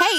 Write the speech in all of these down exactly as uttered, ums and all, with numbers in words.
Hey,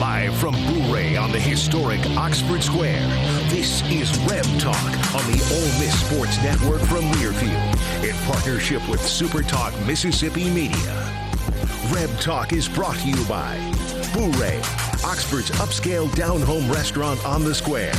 Live from Bouré on the historic Oxford Square, this is Rev Talk on the Ole Miss Sports Network from Learfield in partnership with Super Talk Mississippi Media. Rev Talk is brought to you by Bouré, Oxford's upscale down-home restaurant on the square.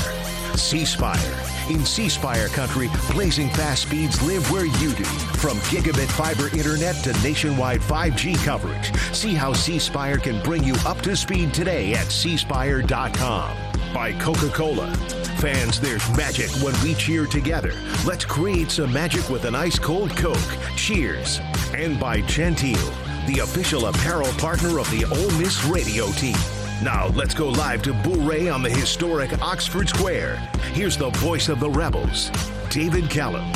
C Spire. In C Spire country, blazing fast speeds live where you do. From gigabit fiber internet to nationwide five G coverage. See how C Spire can bring you up to speed today at c spire dot com. By Coca-Cola. Fans, there's magic when we cheer together. Let's create some magic with an ice-cold Coke. Cheers. And by Gentile, the official apparel partner of the Ole Miss radio team. Now, let's go live to Bouré on the historic Oxford Square. Here's the voice of the Rebels, David Callum.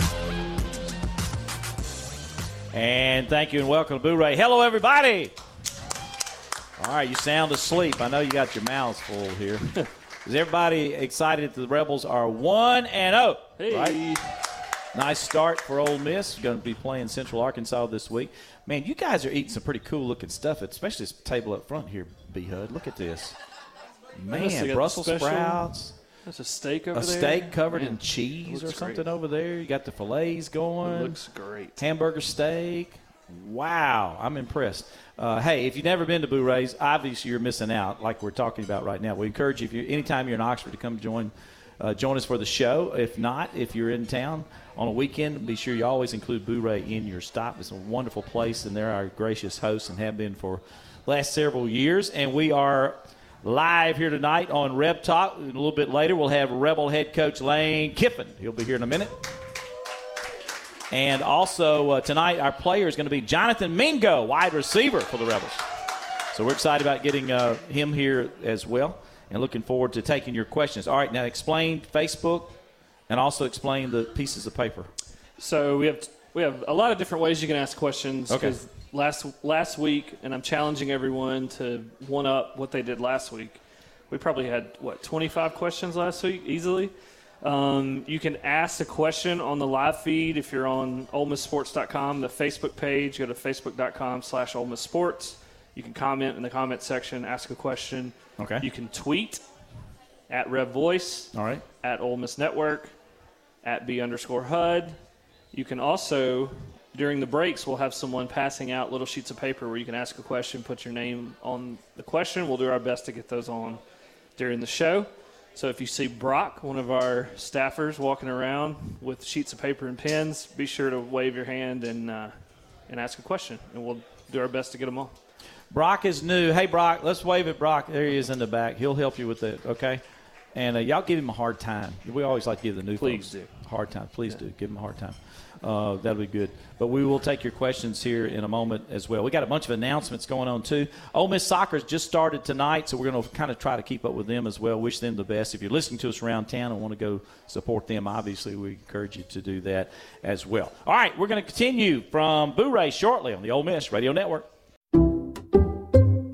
And thank you and welcome to Bouré. Hello, everybody. All right, you sound asleep. I know you got your mouths full here. Is everybody excited that the Rebels are one and oh? Hey. Right? Nice start for Ole Miss. Going to be playing Central Arkansas this week. Man, you guys are eating some pretty cool-looking stuff, especially this table up front here. B-Hud, look at this. Man, Brussels special, sprouts. There's a steak over a there. A steak covered Man. in cheese or something great. over there. You got the fillets going. It looks great. Hamburger steak. Wow, I'm impressed. Uh, hey, if you've never been to Bouré's, obviously you're missing out like we're talking about right now. We encourage you, if you, anytime you're in Oxford, to come join uh, join us for the show. If not, if you're in town on a weekend, be sure you always include Bouré in your stop. It's a wonderful place, and they're our gracious hosts and have been for last several years, and we are live here tonight on Reb Talk. A little bit later, we'll have Rebel head coach Lane Kiffin. He'll be here in a minute. And also uh, tonight, our player is going to be Jonathan Mingo, wide receiver for the Rebels. So we're excited about getting uh, him here as well, and looking forward to taking your questions. All right, now explain Facebook, and also explain the pieces of paper. So we have we have a lot of different ways you can ask questions. Okay. Last last week, and I'm challenging everyone to one-up what they did last week. We probably had, what, twenty-five questions last week, easily? Um, you can ask a question on the live feed if you're on Ole Miss Sports dot com, the Facebook page. Go to Facebook.com slash Ole Miss Sports. You can comment in the comment section, ask a question. Okay. You can tweet at Rev Voice, all right, at Ole Miss Network, at B underscore HUD. You can also... During the breaks, we'll have someone passing out little sheets of paper where you can ask a question, put your name on the question. We'll do our best to get those on during the show. So if you see Brock, one of our staffers, walking around with sheets of paper and pens, be sure to wave your hand and uh, and ask a question, and we'll do our best to get them on. Brock is new. Hey, Brock, let's wave at Brock. There he is in the back. He'll help you with it, okay? And uh, y'all give him a hard time. We always like to give the new Please folks do. hard time. Please yeah. do. Give him a hard time. Uh, that'll be good. But we will take your questions here in a moment as well. We got a bunch of announcements going on, too. Ole Miss Soccer's just started tonight, so we're going to kind of try to keep up with them as well. Wish them the best. If you're listening to us around town and want to go support them, obviously we encourage you to do that as well. All right, we're going to continue from Bouré shortly on the Ole Miss Radio Network.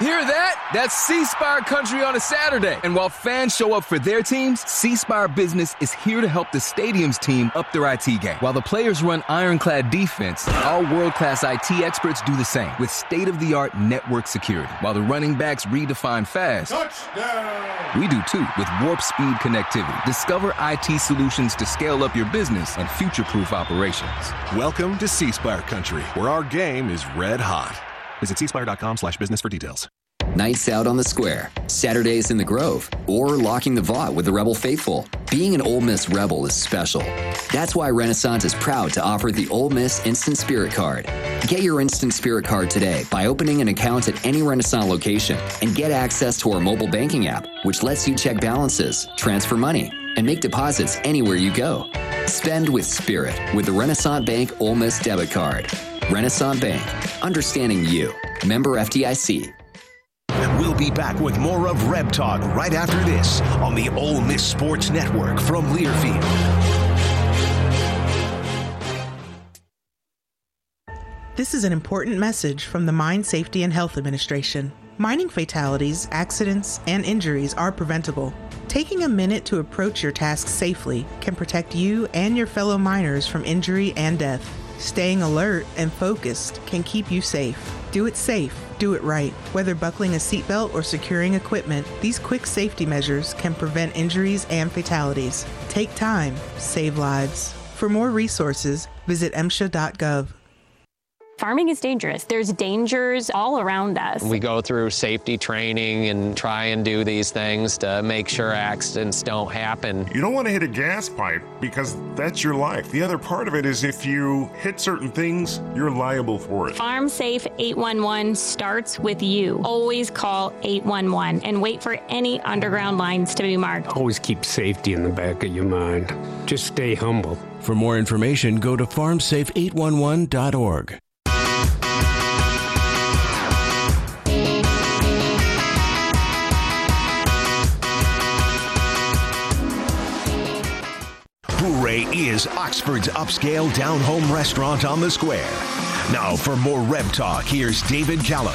Hear that? That's C Spire Country on a Saturday. And while fans show up for their teams, C Spire Business is here to help the stadium's team up their I T game. While the players run ironclad defense, our world-class I T experts do the same with state-of-the-art network security. While the running backs redefine fast, touchdown! We do too with Warp Speed connectivity. Discover I T solutions to scale up your business and future-proof operations. Welcome to C Spire Country, where our game is red hot. Visit cspire.com slash business for details. Nights out on the square, Saturdays in the Grove, or locking the vault with the Rebel faithful. Being an Ole Miss Rebel is special. That's why Renaissance is proud to offer the Ole Miss Instant Spirit Card. Get your Instant Spirit Card today by opening an account at any Renaissance location and get access to our mobile banking app, which lets you check balances, transfer money, and make deposits anywhere you go. Spend with spirit with the Renaissance Bank Ole Miss Debit Card. Renaissance Bank, understanding you. Member F D I C. We'll be back with more of Reb Talk right after this on the Ole Miss Sports Network from Learfield. This is an important message from the Mine Safety and Health Administration. Mining fatalities, accidents, and injuries are preventable. Taking a minute to approach your task safely can protect you and your fellow miners from injury and death. Staying alert and focused can keep you safe. Do it safe, do it right. Whether buckling a seatbelt or securing equipment, these quick safety measures can prevent injuries and fatalities. Take time, save lives. For more resources, visit M S H A dot gov. Farming is dangerous. There's dangers all around us. We go through safety training and try and do these things to make sure accidents don't happen. You don't want to hit a gas pipe because that's your life. The other part of it is if you hit certain things, you're liable for it. Farm Safe eight one one starts with you. Always call eight one one and wait for any underground lines to be marked. Always keep safety in the back of your mind. Just stay humble. For more information, go to farm safe eight one one dot org. Bouré is Oxford's upscale down-home restaurant on the square. Now for more Reb Talk, here's David Callum.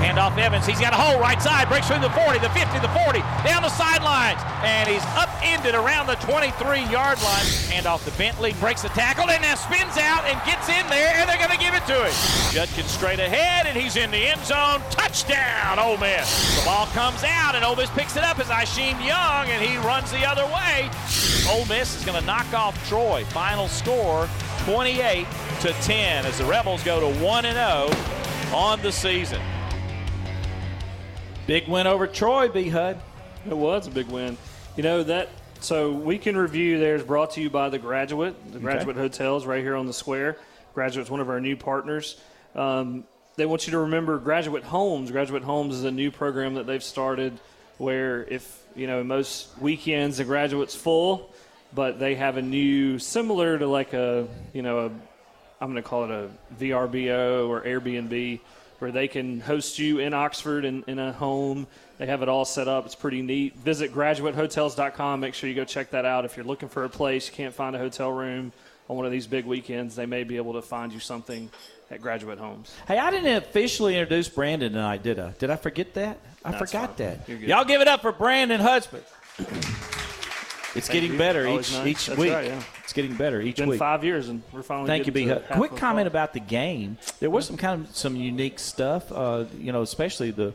Hand off Evans. He's got a hole right side. Breaks through the forty, the fifty, the forty. Down the sidelines. And he's upended around the twenty-three-yard line. Hand off to Bentley. Breaks the tackle and now spins out and gets in there. And they're going to give it to him. Judkins straight ahead and he's in the end zone. Touchdown, Ole Miss. The ball comes out and Ole Miss picks it up as Aisheem Young. And he runs the other way. Ole Miss is going to knock off Troy. Final score, twenty-eight to ten as the Rebels go to one and oh on the season. Big win over Troy, B-Hud. It was a big win. You know, that. So Week in Review there is brought to you by the Graduate, the Graduate okay. Hotels right here on the square. Graduate's one of our new partners. Um, they want you to remember Graduate Homes. Graduate Homes is a new program that they've started where if, you know, most weekends the Graduate's full, but they have a new, similar to like a, you know, a, I'm going to call it a V R B O or Airbnb, where they can host you in Oxford in, in a home. They have it all set up. It's pretty neat. Visit graduate hotels dot com. Make sure you go check that out. If you're looking for a place, you can't find a hotel room on one of these big weekends, they may be able to find you something at Graduate Homes. Hey, I didn't officially introduce Brandon tonight, did I? Did I forget that? I That's forgot fine. that. Y'all give it up for Brandon Husband. It's Thank getting you. better Always each nice. each That's week. Right, yeah. It's getting better each week. It's been five years, and we're finally Thank getting you, to Quick comment ball. about the game. There was some kind of some unique stuff, uh, you know, especially the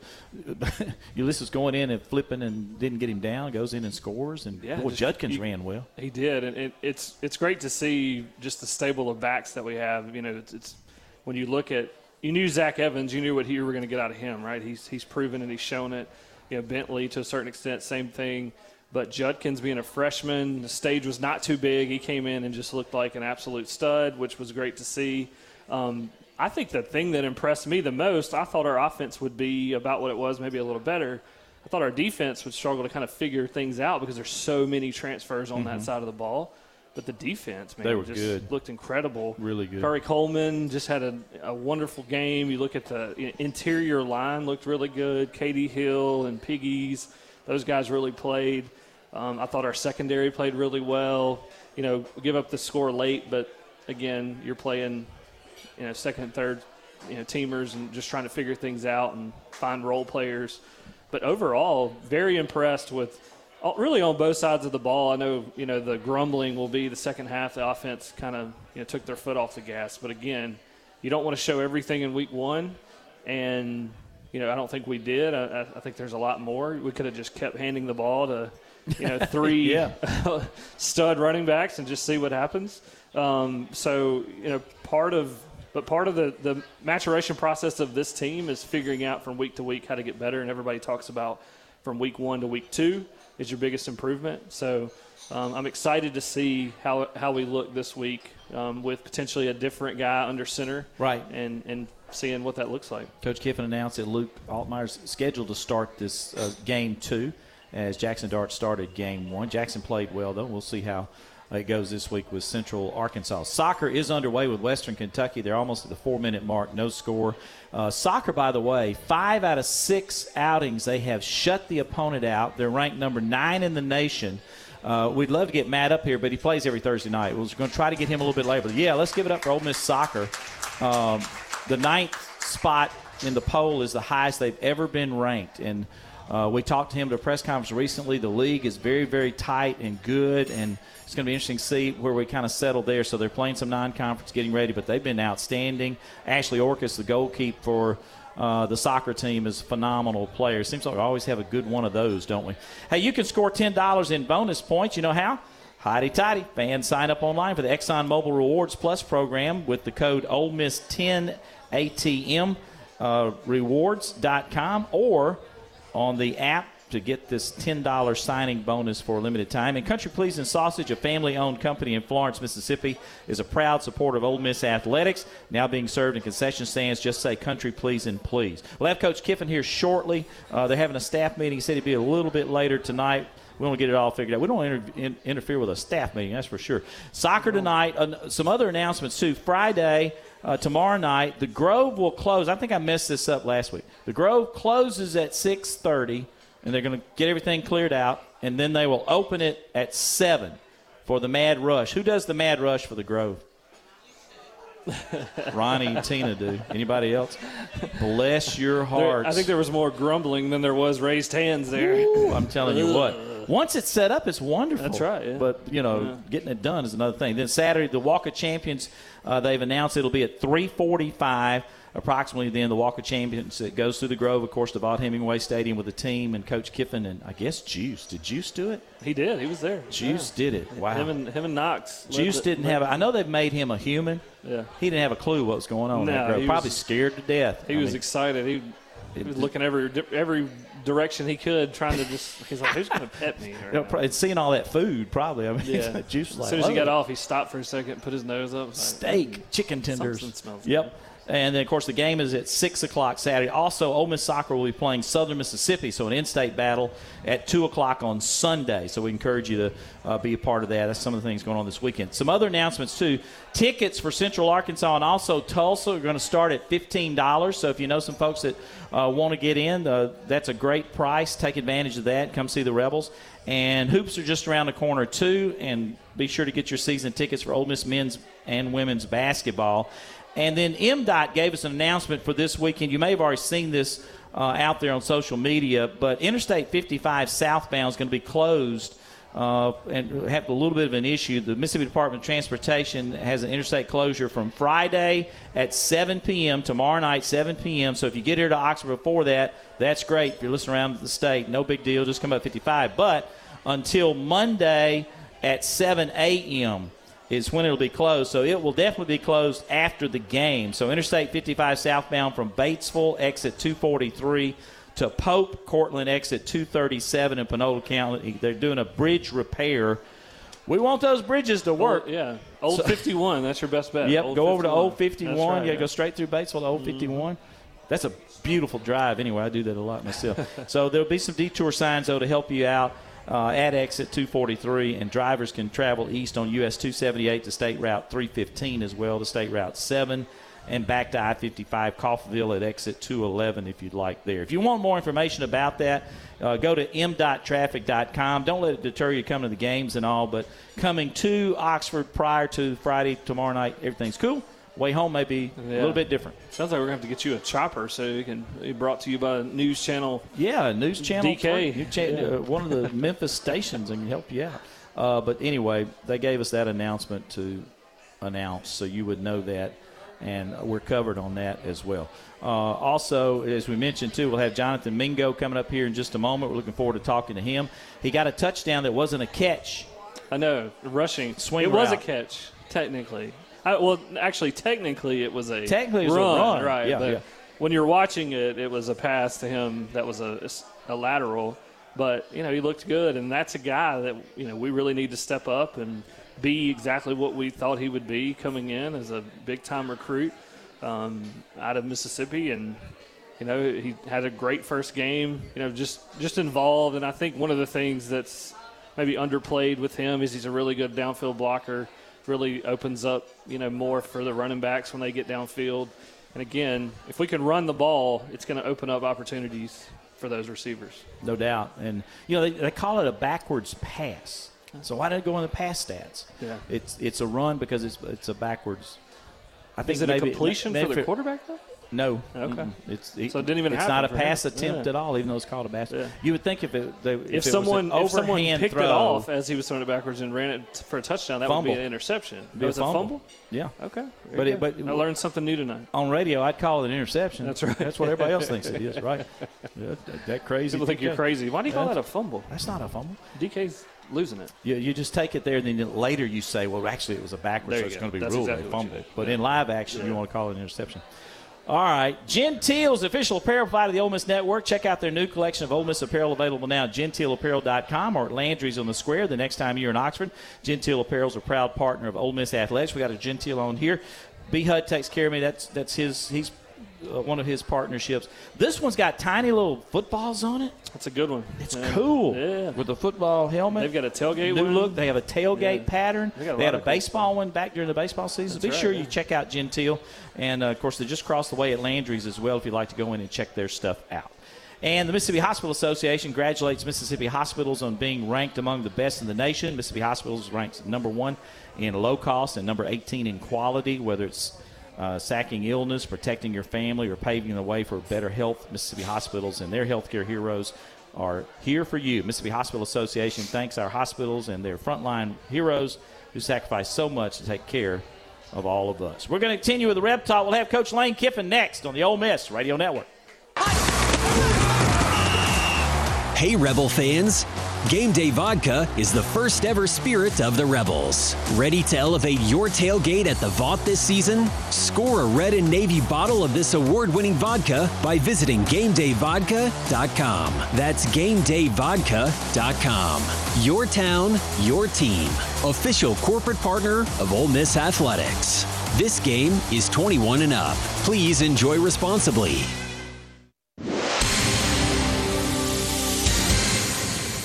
Ulysses going in and flipping and didn't get him down, goes in and scores. And, yeah, boy, just, Judkins you, ran well. He did, and it, it's it's great to see just the stable of backs that we have. You know, it's, it's when you look at – you knew Zach Evans. You knew what you were going to get out of him, right? He's, he's proven and he's shown it. You know, Bentley, to a certain extent, same thing. But Judkins being a freshman, the stage was not too big. He came in and just looked like an absolute stud, which was great to see. Um, I think the thing that impressed me the most, I thought our offense would be about what it was, maybe a little better. I thought our defense would struggle to kind of figure things out because there's so many transfers on mm-hmm. that side of the ball. But the defense, man, they were just good. Looked incredible. Really good. Curry Coleman just had a, a wonderful game. You look at the interior line, looked really good. Katie Hill and Piggies, those guys really played. Um, I thought our secondary played really well. You know, give up the score late, but, again, you're playing, you know, second and third, you know, teamers and just trying to figure things out and find role players. But overall, very impressed with really on both sides of the ball. I know, you know, the grumbling will be the second half. The offense kind of, you know, took their foot off the gas. But, again, you don't want to show everything in week one and – you know, I don't think we did. I, I think there's a lot more. We could have just kept handing the ball to, you know, three yeah. stud running backs and just see what happens. Um, so, you know, part of – but part of the, the maturation process of this team is figuring out from week to week how to get better, and everybody talks about from week one to week two is your biggest improvement. So um, I'm excited to see how how we look this week um, with potentially a different guy under center. Right. And, and – seeing what that looks like. Coach Kiffin announced that Luke Altmyer's scheduled to start this uh, game two as Jackson Dart started game one. Jackson played well, though. We'll see how it goes this week with Central Arkansas. Soccer is underway with Western Kentucky. They're almost at the four-minute mark, no score. Uh, soccer, by the way, five out of six outings they have shut the opponent out. They're ranked number nine in the nation. Uh, we'd love to get Matt up here, but he plays every Thursday night. We're going to try to get him a little bit later. But yeah, let's give it up for Ole Miss Soccer. Um, The ninth spot in the poll is the highest they've ever been ranked. And uh, we talked to him at a press conference recently. The league is very, very tight and good, and it's going to be interesting to see where we kind of settle there. So they're playing some non-conference, getting ready, but they've been outstanding. Ashley Orcas, the goalkeeper for uh, the soccer team, is a phenomenal player. Seems like we always have a good one of those, don't we? Hey, you can score ten dollars in bonus points. You know how? Hotty-totty. Fans sign up online for the Exxon Mobil Rewards Plus program with the code Ole Miss ten A T M, uh, rewards dot com, or on the app to get this ten dollars signing bonus for a limited time. And Country Pleasing Sausage, a family-owned company in Florence, Mississippi, is a proud supporter of Ole Miss athletics, now being served in concession stands. Just say Country Pleasing, please. We'll have Coach Kiffin here shortly. Uh, they're having a staff meeting. He said he'd be a little bit later tonight. We want to get it all figured out. We don't want to inter- interfere with a staff meeting, that's for sure. Soccer tonight. Uh, some other announcements, too. Friday, uh, tomorrow night, the Grove will close. I think I messed this up last week. The Grove closes at six thirty, and they're going to get everything cleared out, and then they will open it at seven for the Mad Rush. Who does the Mad Rush for the Grove? Ronnie and Tina do. Anybody else? Bless your hearts. There, I think there was more grumbling than there was raised hands there. Ooh, I'm telling you what. Once it's set up, it's wonderful. That's right, yeah. But, you know, yeah. getting it done is another thing. Then Saturday, the Walk of Champions, uh, they've announced it'll be at three forty-five approximately. Then the Walk of Champions that goes through the Grove, of course, to Vaught Hemingway Stadium with the team and Coach Kiffin and, I guess, Juice. Did Juice do it? He did. He was there. Juice yeah. did it. Wow. Him and, him and Knox. Juice it, didn't have – I know they've made him a human. Yeah. He didn't have a clue what was going on. No, in that Grove. He was probably scared to death. He I was mean, excited. He, he was looking every every – direction he could, trying to just, he's like, who's going to pet me? Right, you know, and seeing all that food, probably. I mean, yeah. Juice like, as soon as he got it. off, he stopped for a second, put his nose up. Like, steak, chicken tenders. Smells yep. Good. And then, of course, the game is at six o'clock Saturday. Also, Ole Miss Soccer will be playing Southern Mississippi, so an in-state battle at two o'clock on Sunday. So we encourage you to uh, be a part of that. That's some of the things going on this weekend. Some other announcements, too. Tickets for Central Arkansas and also Tulsa are going to start at fifteen dollars. So if you know some folks that uh, want to get in, uh, that's a great price. Take advantage of that. Come see the Rebels. And hoops are just around the corner, too. And be sure to get your season tickets for Ole Miss men's and women's basketball. And then M DOT gave us an announcement for this weekend. You may have already seen this uh, out there on social media, but Interstate fifty-five southbound is going to be closed uh, and have a little bit of an issue. The Mississippi Department of Transportation has an interstate closure from Friday at seven p.m., tomorrow night, seven p.m. So if you get here to Oxford before that, that's great. If you're listening around the state, no big deal. Just come up fifty-five. But until Monday at seven a.m. is when it'll be closed. So it will definitely be closed after the game. So Interstate fifty-five southbound from Batesville, exit two forty-three, to Pope, Cortland, exit two thirty-seven in Panola County. They're doing a bridge repair. We want those bridges to work. Old, yeah, Old so, fifty-one, that's your best bet. Yep, old go fifty-one. Over to Old fifty-one. Right, you got to yeah. go straight through Batesville to Old mm-hmm. fifty-one. That's a beautiful drive anyway. I do that a lot myself. So there will be some detour signs, though, to help you out. Uh, at exit two forty-three, and drivers can travel east on U S two seventy-eight to State Route three fifteen as well, to State Route seven, and back to I fifty-five, Coffeyville at exit two eleven if you'd like there. If you want more information about that, uh, go to m dot traffic dot com. Don't let it deter you coming to the games and all, but coming to Oxford prior to Friday, tomorrow night, everything's cool. Way home may be yeah. a little bit different. Sounds like we're going to have to get you a chopper so you can be brought to you by News Channel. Yeah, News Channel D K. New cha- yeah. One of the Memphis stations and help you out. Uh, but anyway, they gave us that announcement to announce, so you would know that, and we're covered on that as well. Uh, also, as we mentioned, too, we'll have Jonathan Mingo coming up here in just a moment. We're looking forward to talking to him. He got a touchdown that wasn't a catch. I know, rushing. Swing it route. Was a catch, technically. I, well, actually, technically, it was a technically it was run, a run, right? Yeah, but yeah. When you're watching it, it was a pass to him that was a, a lateral. But you know, he looked good, and that's a guy that you know we really need to step up and be exactly what we thought he would be coming in as a big-time recruit um, out of Mississippi. And you know, he had a great first game. You know, just just involved. And I think one of the things that's maybe underplayed with him is he's a really good downfield blocker. Really opens up, you know, more for the running backs when they get downfield. And, again, if we can run the ball, it's going to open up opportunities for those receivers. No doubt. And, you know, they, they call it a backwards pass. So why did it go in the pass stats? Yeah. It's it's a run because it's it's a backwards. I think Is it maybe, a completion maybe, for the quarterback, though? No. Okay. It's, it, so it didn't even it's not a pass him. attempt yeah. at all, even though it's called a pass. Yeah. You would think if it, they, if, if it someone, was an if someone picked throw, it off as he was throwing it backwards and ran it for a touchdown, that fumble. would be an interception. It was a fumble. a fumble? Yeah. Okay. But, it, but I learned something new tonight. On radio, I'd call it an interception. That's right. That's what everybody else thinks it is, right? Yeah, that, that crazy. People think D K. You're crazy. Why do you call that's, that a fumble? That's not a fumble. D K's losing it. Yeah, you just take it there, and then later you say, well, actually it was a backwards, so it's going to be ruled a fumble. But in live action, you want to call it an interception. All right. Gentile's official apparel provider of the Ole Miss Network. Check out their new collection of Ole Miss apparel available now at gentile apparel dot com or at Landry's on the Square the next time you're in Oxford. Gentile Apparel is a proud partner of Ole Miss Athletics. We got a Gentile on here. B-Hud takes care of me. That's that's his. He's uh, one of his partnerships. This one's got tiny little footballs on it. That's a good one. It's yeah. cool. Yeah. With the football helmet. They've got a tailgate new one. Look. They have a tailgate yeah. pattern. They, they had a baseball one back during the baseball season. That's Be right, sure yeah. you check out Gentile. And, uh, of course, they're just across the way at Landry's as well if you'd like to go in and check their stuff out. And the Mississippi Hospital Association congratulates Mississippi hospitals on being ranked among the best in the nation. Mississippi Hospitals ranks number one in low cost and number eighteen in quality, whether it's uh, sacking illness, protecting your family, or paving the way for better health. Mississippi Hospitals and their healthcare heroes are here for you. Mississippi Hospital Association thanks our hospitals and their frontline heroes who sacrifice so much to take care of all of us. We're going to continue with the Rep Talk. We'll have Coach Lane Kiffin next on the Ole Miss Radio Network. Hey, Rebel fans. Game Day Vodka is the first ever spirit of the Rebels. Ready to elevate your tailgate at the Vaught this season? Score a red and navy bottle of this award-winning vodka by visiting game day vodka dot com. That's game day vodka dot com. Your town, your team. Official corporate partner of Ole Miss Athletics. This game is twenty-one and up. Please enjoy responsibly.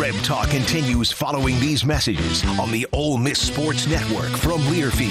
Reb Talk continues following these messages on the Ole Miss Sports Network from Learfield.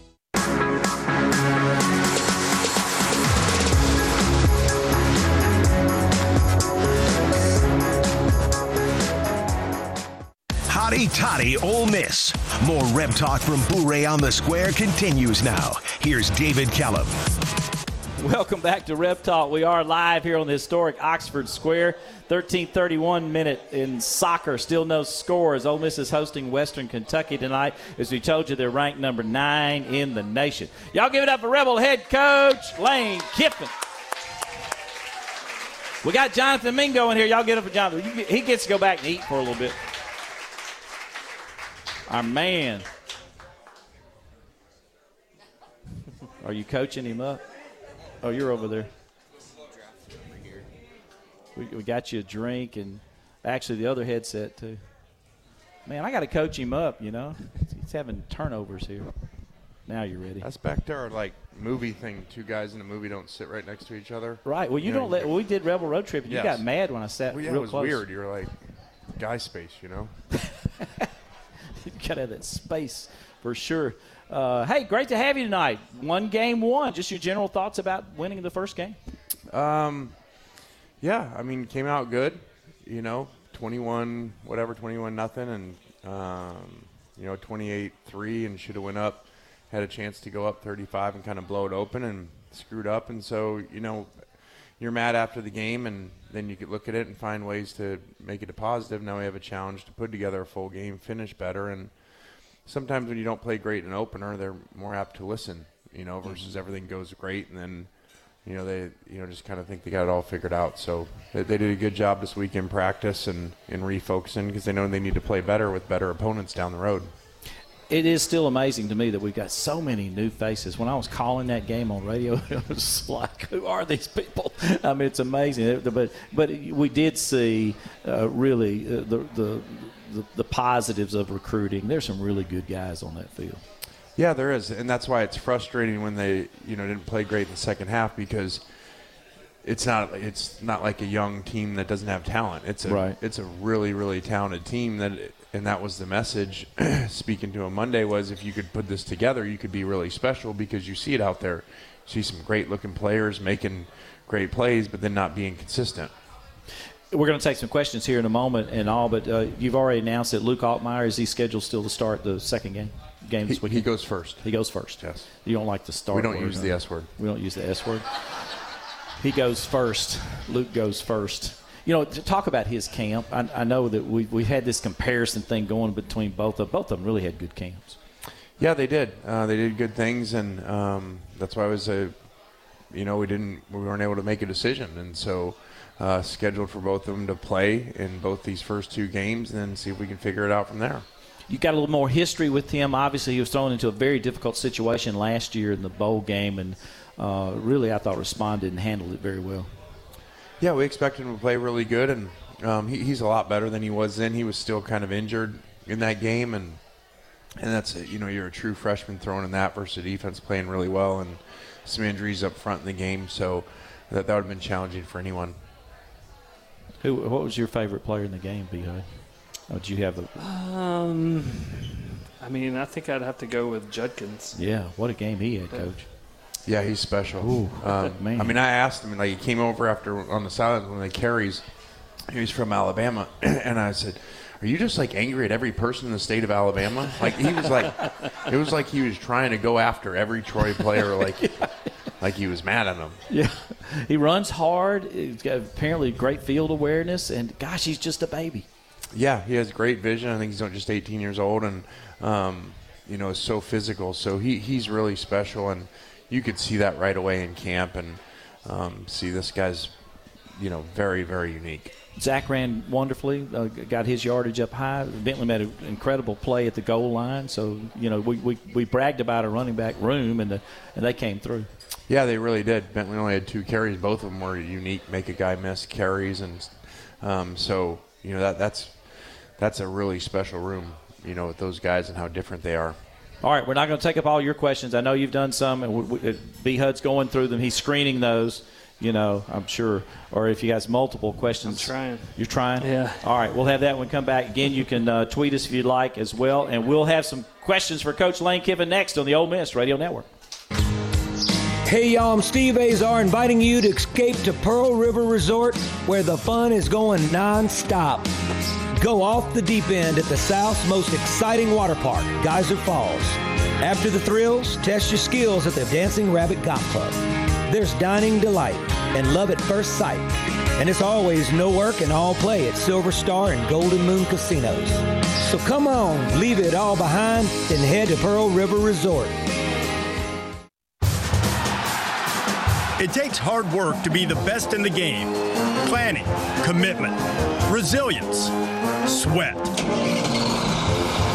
Hotty Toddy Ole Miss. More Reb Talk from Bouré on the Square continues now. Here's David Kellum. Welcome back to Reb Talk. We are live here on the historic Oxford Square. thirteen thirty-one minute in soccer. Still no scores. Ole Miss is hosting Western Kentucky tonight. As we told you, they're ranked number nine in the nation. Y'all give it up for Rebel head coach Lane Kiffin. We got Jonathan Mingo in here. Y'all get up for Jonathan. He gets to go back and eat for a little bit. Our man. Are you coaching him up? Oh, you're over there. We, we got you a drink and actually the other headset too. Man, I got to coach him up, you know. He's having turnovers here. Now you're ready. That's back to our, like, movie thing. Two guys in a movie don't sit right next to each other. Right. Well, you, you don't know, let well, – we did Rebel Road Trip, and yes. You got mad when I sat well, yeah, real close. It was weird. You were like, guy space, you know. You got to have that space for sure. Uh, hey, great to have you tonight. One game won. Just your general thoughts about winning the first game. Um, yeah, I mean, came out good, you know, twenty-one, whatever, twenty-one nothing, and, um, you know, twenty-eight three, and should have went up, had a chance to go up thirty-five and kind of blow it open and screwed up. And so, you know, you're mad after the game, and then you could look at it and find ways to make it a positive. Now we have a challenge to put together a full game, finish better. And sometimes when you don't play great in an opener, they're more apt to listen, you know, versus everything goes great. And then, you know, they, you know, just kind of think they got it all figured out. So they, they did a good job this week in practice and in refocusing because they know they need to play better with better opponents down the road. It is still amazing to me that we've got so many new faces. When I was calling that game on radio, it was like, who are these people? I mean, it's amazing. But but we did see uh, really uh, the, the the positives of recruiting. There's some really good guys on that field. Yeah, there is, and that's why it's frustrating when they you know didn't play great in the second half because it's not it's not like a young team that doesn't have talent. It's a right. It's a really really talented team that. It, And that was the message speaking to him Monday was if you could put this together, you could be really special because you see it out there. You see some great-looking players making great plays but then not being consistent. We're going to take some questions here in a moment and all, but uh, you've already announced that Luke Altmyer, is he scheduled still to start the second game? game this weekend? He goes first. He goes first. Yes. You don't like the start word. We don't word, use no. the S word. We don't use the S word. He goes first. Luke goes first. You know, to talk about his camp, I, I know that we we had this comparison thing going between both of both of them. Really had good camps. Yeah, they did. Uh, they did good things, and um, that's why I was a, you know, we didn't we weren't able to make a decision, and so uh, scheduled for both of them to play in both these first two games, and then see if we can figure it out from there. You got a little more history with him. Obviously, he was thrown into a very difficult situation last year in the bowl game, and uh, really, I thought responded and handled it very well. Yeah, we expected him to play really good, and um, he, he's a lot better than he was then. He was still kind of injured in that game, and and that's it. You know, you're a true freshman throwing in that versus the defense playing really well, and some injuries up front in the game, so that, that would have been challenging for anyone. Who? What was your favorite player in the game, B I? Oh, did you have the? Um, I mean, I think I'd have to go with Judkins. Yeah, what a game he had, Coach. Hess. Yeah, he's special. Ooh, um, man. I mean, I asked him, like, he came over after on the sidelines when they carries. He was from Alabama, and I said, are you just, like, angry at every person in the state of Alabama? Like, he was like, it was like he was trying to go after every Troy player, like, yeah. like he was mad at them. Yeah. He runs hard. He's got apparently great field awareness, and, gosh, he's just a baby. Yeah, he has great vision. I think he's just eighteen years old, and, um, you know, is so physical. So he, he's really special, and you could see that right away in camp and um, see this guy's, you know, very, very unique. Zach ran wonderfully, uh, got his yardage up high. Bentley made an incredible play at the goal line. So, you know, we, we, we bragged about our running back room, and the, and they came through. Yeah, they really did. Bentley only had two carries. Both of them were unique, make-a-guy-miss carries. And um, so, you know, that that's that's a really special room, you know, with those guys and how different they are. All right, we're not going to take up all your questions. I know you've done some, and we, we, B-Hud's going through them. He's screening those. You know, I'm sure. Or if you guys multiple questions. I'm trying. You're trying? Yeah. All right, we'll have that one come back. Again, you can uh, tweet us if you'd like as well. And we'll have some questions for Coach Lane Kiffin next on the Ole Miss Radio Network. Hey, y'all, I'm Steve Azar inviting you to escape to Pearl River Resort, where the fun is going nonstop. Go off the deep end at the South's most exciting water park, Geyser Falls. After the thrills, test your skills at the Dancing Rabbit Golf Club. There's dining delight and love at first sight. And it's always no work and all play at Silver Star and Golden Moon Casinos. So come on, leave it all behind and head to Pearl River Resort. It takes hard work to be the best in the game. Planning, commitment, resilience, sweat.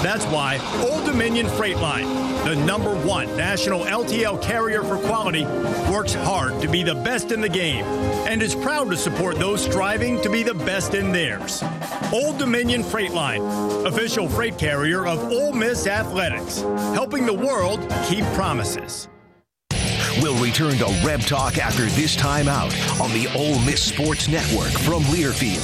That's why Old Dominion Freight Line, the number one national L T L carrier for quality, works hard to be the best in the game and is proud to support those striving to be the best in theirs. Old Dominion Freight Line, official freight carrier of Ole Miss Athletics, helping the world keep promises. We'll return to Reb Talk after this time out on the Ole Miss Sports Network from Learfield.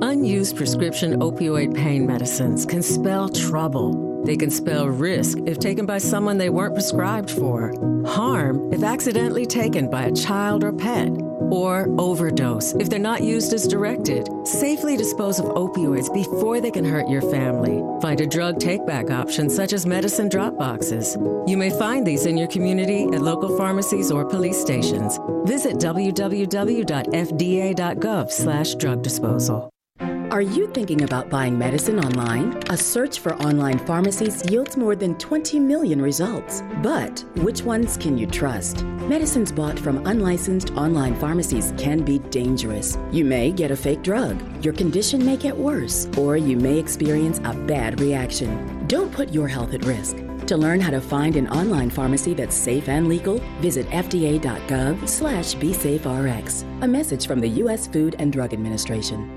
Unused prescription opioid pain medicines can spell trouble. They can spell risk if taken by someone they weren't prescribed for, harm if accidentally taken by a child or pet, or overdose if they're not used as directed. Safely dispose of opioids before they can hurt your family. Find a drug take-back option such as medicine drop boxes. You may find these in your community at local pharmacies or police stations. Visit w w w dot f d a dot gov slash drug disposal. Are you thinking about buying medicine online? A search for online pharmacies yields more than twenty million results. But which ones can you trust? Medicines bought from unlicensed online pharmacies can be dangerous. You may get a fake drug, your condition may get worse, or you may experience a bad reaction. Don't put your health at risk. To learn how to find an online pharmacy that's safe and legal, visit f d a dot gov slash be safe r x. A message from the U S Food and Drug Administration.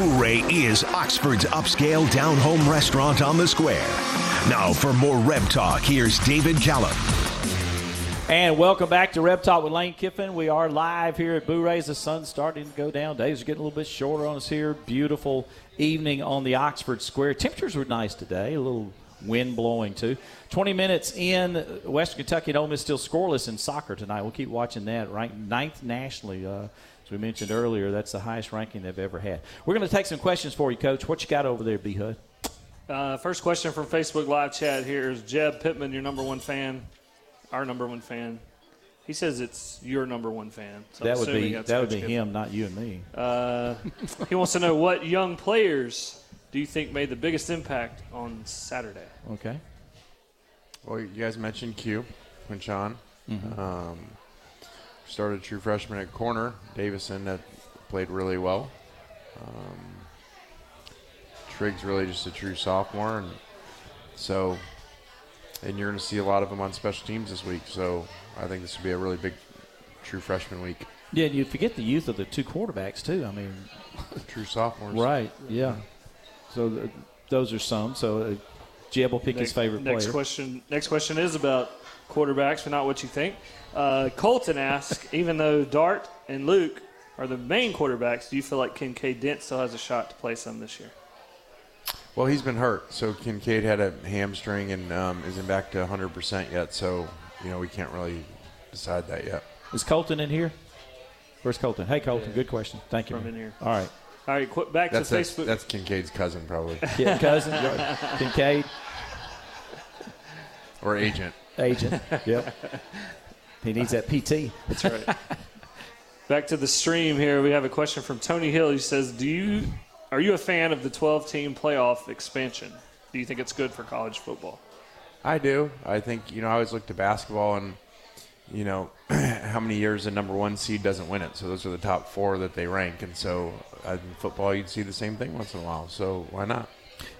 Bouré is Oxford's upscale down-home restaurant on the square. Now for more Reb Talk, here's David Callum. And welcome back to Reb Talk with Lane Kiffin. We are live here at Bouré's. The sun's starting to go down. Days are getting a little bit shorter on us here. Beautiful evening on the Oxford Square. Temperatures were nice today, a little wind blowing too. twenty minutes in, Western Kentucky and Ole Miss still scoreless in soccer tonight. We'll keep watching that, ranked ninth nationally. Uh, We mentioned earlier, that's the highest ranking they've ever had. We're going to take some questions for you, Coach. What you got over there, B-Hud? Uh, first question from Facebook live chat here is Jeb Pittman, your number one fan, our number one fan. He says it's your number one fan. So that, would be, that would be him, him, not you and me. Uh, he wants to know, what young players do you think made the biggest impact on Saturday? Okay. Well, you guys mentioned Q, Quinshon. Mm-hmm. Um Started true freshman at corner. Davison that played really well. Um, Triggs really just a true sophomore, and so and you're going to see a lot of them on special teams this week. So I think this will be a really big true freshman week. Yeah, and you forget the youth of the two quarterbacks too. I mean, true sophomores. Right. Yeah. So th- those are some. So. Uh, Jeb will pick next, his favorite next player. Question, next question is about quarterbacks, but not what you think. Uh, Colton asks, even though Dart and Luke are the main quarterbacks, do you feel like Kincaid Dent still has a shot to play some this year? Well, he's been hurt. So Kincaid had a hamstring and um, isn't back to one hundred percent yet. So, you know, we can't really decide that yet. Is Colton in here? Where's Colton? Hey, Colton, yeah. Good question. Thank you. From in here. All right. All right, qu- back that's to that's, Facebook. That's Kincaid's cousin, probably. Yeah, cousin? Kincaid? Or agent. Agent, yep. He needs that P T. That's right. Back to the stream here. We have a question from Tony Hill. He says, "Do you are you a fan of the twelve-team playoff expansion? Do you think it's good for college football?" I do. I think, you know, I always look to basketball and, you know, how many years the number one seed doesn't win it. So those are the top four that they rank. And so in football, you'd see the same thing once in a while. So why not?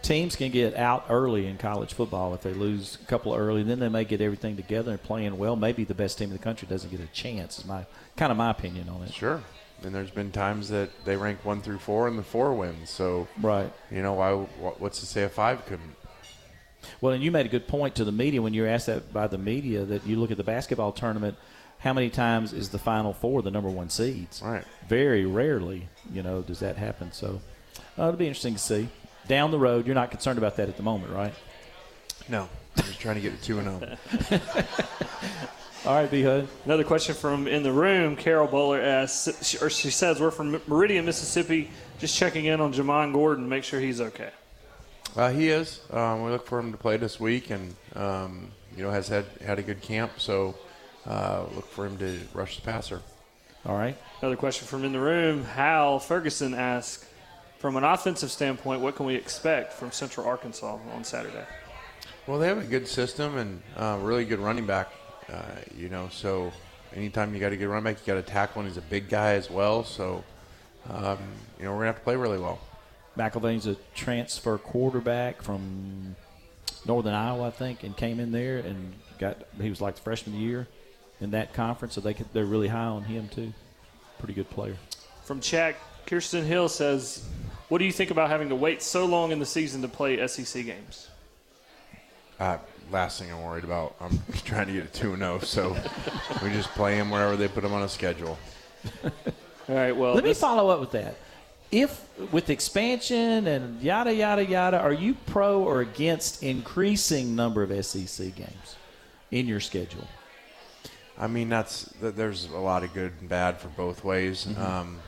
Teams can get out early in college football if they lose a couple early. Then they may get everything together and playing well. Maybe the best team in the country doesn't get a chance is my kind of my opinion on it. Sure. And there's been times that they rank one through four and the four wins. So, right. You know, why? What's to say a five couldn't? Well, and you made a good point to the media when you were asked that by the media, that you look at the basketball tournament, how many times is the Final Four the number one seeds? Right. Very rarely, you know, does that happen. So uh, it'll be interesting to see. Down the road, you're not concerned about that at the moment, right? No. I'm just trying to get to two and oh. All right, B-Hood. Another question from in the room. Carol Bowler asks, or she says, we're from Meridian, Mississippi. Just checking in on Jamon Gordon. Make sure he's okay. Uh, he is. Um, we look for him to play this week and, um, you know, has had, had a good camp. So uh, look for him to rush the passer. All right. Another question from in the room. Hal Ferguson asks, from an offensive standpoint, what can we expect from Central Arkansas on Saturday? Well, they have a good system and uh, really good running back, uh, you know. So anytime you got a good running back, you got to tackle him. He's a big guy as well. So, um, you know, we're going to have to play really well. McElvain's a transfer quarterback from Northern Iowa, I think, and came in there and got he was like the freshman of the year in that conference, so they could, they're really high on him too. Pretty good player. From Chad, Kirsten Hill says, what do you think about having to wait so long in the season to play S E C games? Uh, last thing I'm worried about. I'm trying to get a two and oh, so we just play them wherever they put them on a schedule. All right, well, Let this- me follow up with that. If with expansion and yada, yada, yada, are you pro or against increasing number of S E C games in your schedule? I mean, that's there's a lot of good and bad for both ways. Mm-hmm. Um,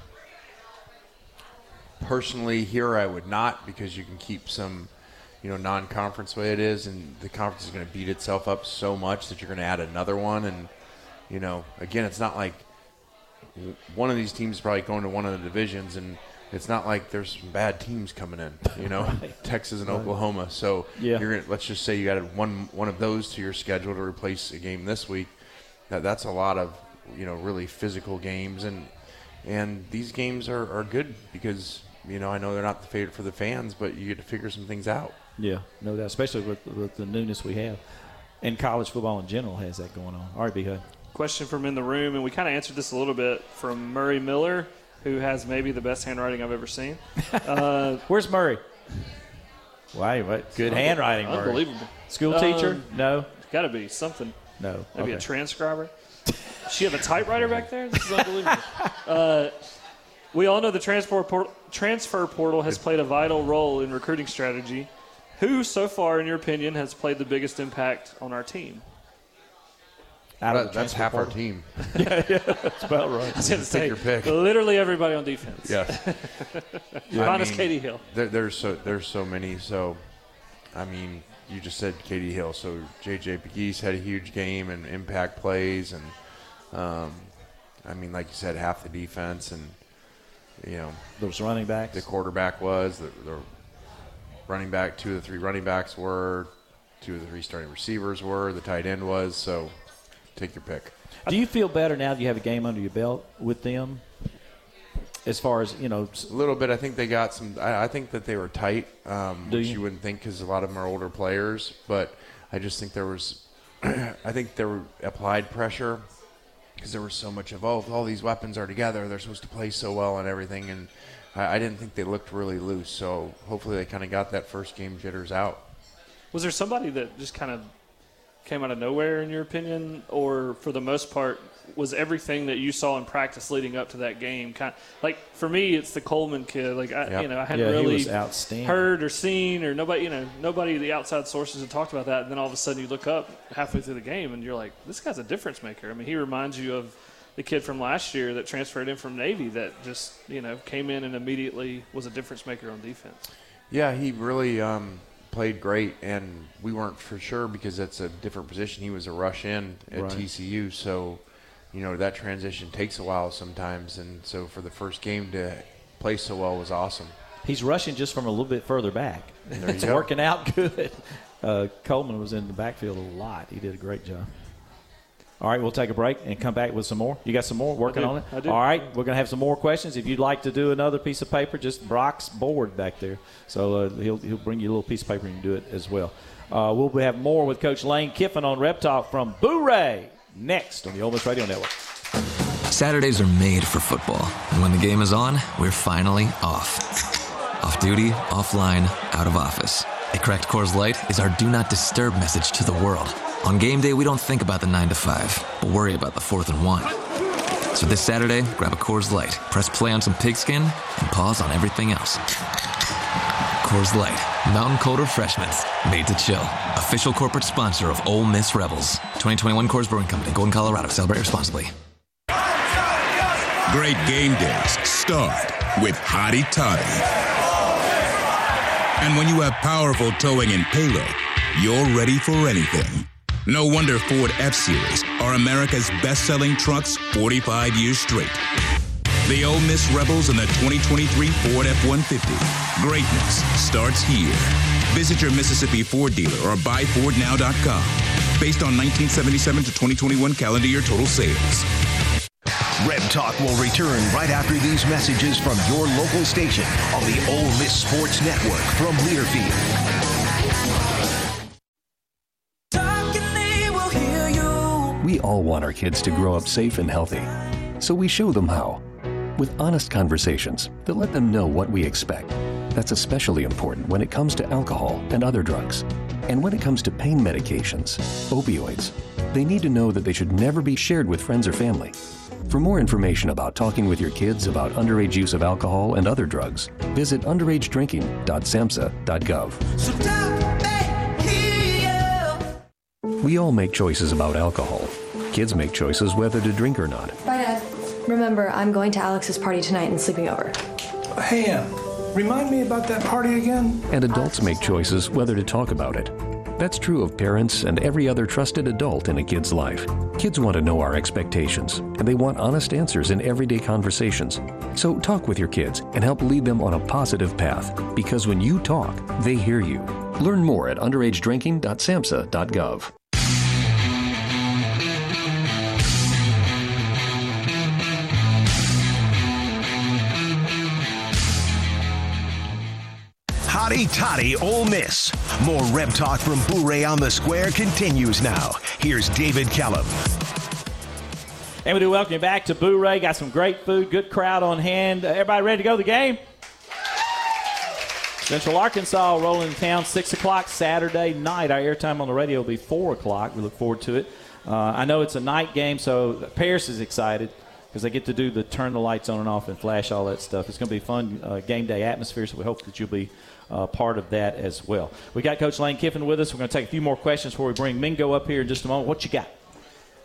personally, here I would not, because you can keep some, you know, non-conference the way it is, and the conference is going to beat itself up so much that you're going to add another one. And, you know, again, it's not like one of these teams is probably going to one of the divisions and – it's not like there's some bad teams coming in, you know, right. Texas and right. Oklahoma. So yeah. you're gonna, let's just say you added one one of those to your schedule to replace a game this week. Now, that's a lot of, you know, really physical games. And and these games are, are good because, you know, I know they're not the favorite for the fans, but you get to figure some things out. Yeah, no doubt, especially with, with the newness we have. And college football in general has that going on. All right, B-Hood. Question from in the room, and we kind of answered this a little bit, from Murray Miller, who has maybe the best handwriting I've ever seen. Uh, Where's Murray? Why? What? Good handwriting, Murray. Unbelievable. School teacher? Um, no. Got to be something. No. Maybe okay. a transcriber. Does she have a typewriter back there? This is unbelievable. uh, we all know the transfer portal, transfer portal has played a vital role in recruiting strategy. Who, so far, in your opinion, has played the biggest impact on our team? That, that's half portal. Our team. yeah, yeah, that's about right. Just take say, your pick. Literally everybody on defense. Yes. yeah. Minus mean, Katie Hill. There, there's so there's so many. So, I mean, you just said Katie Hill. So J J McGee's had a huge game and impact plays, and um, I mean, like you said, half the defense, and you know, those running backs. The quarterback was the, the running back. Two of the three running backs were. Two of the three starting receivers were. The tight end was so. Take your pick. Do you feel better now that you have a game under your belt with them? As far as, you know. A little bit. I think they got some. I, I think that they were tight, um, which you? you wouldn't think because a lot of them are older players. But I just think there was – I think there were applied pressure because there was so much involved. All these weapons are together. They're supposed to play so well and everything. And I, I didn't think they looked really loose. So hopefully they kind of got that first game jitters out. Was there somebody that just kind of came out of nowhere in your opinion, or for the most part was everything that you saw in practice leading up to that game kind of, like for me it's the Coleman kid, like I, yep. you know I hadn't yeah, really heard or seen or nobody you know nobody the outside sources had talked about that, and then all of a sudden you look up halfway through the game and you're like, this guy's a difference maker. I mean, he reminds you of the kid from last year that transferred in from Navy that just you know came in and immediately was a difference maker on defense. Yeah, he really um played great, and we weren't for sure because that's a different position. He was a rush in at right. T C U, so you know that transition takes a while sometimes, and so for the first game to play so well was awesome. He's rushing just from a little bit further back. It's go. working out good. Uh, Coleman was in the backfield a lot. He did a great job. All right, we'll take a break and come back with some more. You got some more working on it? I do. All right, we're going to have some more questions. If you'd like to do another piece of paper, just Brock's board back there. So uh, he'll he'll bring you a little piece of paper and you can do it as well. Uh, we'll have more with Coach Lane Kiffin on Rep Talk from Bouré next on the Ole Miss Radio Network. Saturdays are made for football, and when the game is on, we're finally off. Off duty, offline, out of office. At Cracked Coors Light is our Do Not Disturb message to the world. On game day, we don't think about the nine to five, but worry about the fourth and one. So this Saturday, grab a Coors Light, press play on some Pigskin, and pause on everything else. Coors Light, mountain cold refreshments, made to chill. Official corporate sponsor of Ole Miss Rebels. twenty twenty-one Coors Brewing Company, Golden, Colorado. Celebrate responsibly. Great game days start with Hottie Toddy. And when you have powerful towing and payload, you're ready for anything. No wonder Ford F-Series are America's best-selling trucks forty-five years straight. The Ole Miss Rebels and the twenty twenty-three Ford F one fifty. Greatness starts here. Visit your Mississippi Ford dealer or buy ford now dot com. Based on nineteen seventy-seven to twenty twenty-one calendar year total sales. Reb Talk will return right after these messages from your local station on the Ole Miss Sports Network from Learfield. We all want our kids to grow up safe and healthy, so we show them how. With honest conversations that let them know what we expect. That's especially important when it comes to alcohol and other drugs. And when it comes to pain medications, opioids, they need to know that they should never be shared with friends or family. For more information about talking with your kids about underage use of alcohol and other drugs, visit underage drinking dot samhsa dot gov. So we all make choices about alcohol. Kids make choices whether to drink or not. Bye, Dad. Remember, I'm going to Alex's party tonight and sleeping over. Hey, Em, remind me about that party again. And adults make choices whether to talk about it. That's true of parents and every other trusted adult in a kid's life. Kids want to know our expectations, and they want honest answers in everyday conversations. So talk with your kids and help lead them on a positive path, because when you talk, they hear you. Learn more at underage drinking dot samhsa dot gov. Hottie Toddy, Ole Miss. More Reb Talk from Bouré on the Square continues now. Here's David Kellum. And we do welcome you back to Bouré. Got some great food, good crowd on hand. Uh, everybody ready to go to the game? Central Arkansas rolling in town, six o'clock Saturday night. Our airtime on the radio will be four o'clock. We look forward to it. Uh, I know it's a night game, so Paris is excited, because they get to do the turn the lights on and off and flash all that stuff. It's going to be a fun uh, game day atmosphere, so we hope that you'll be uh, part of that as well. We got Coach Lane Kiffin with us. We're going to take a few more questions before we bring Mingo up here in just a moment. What you got?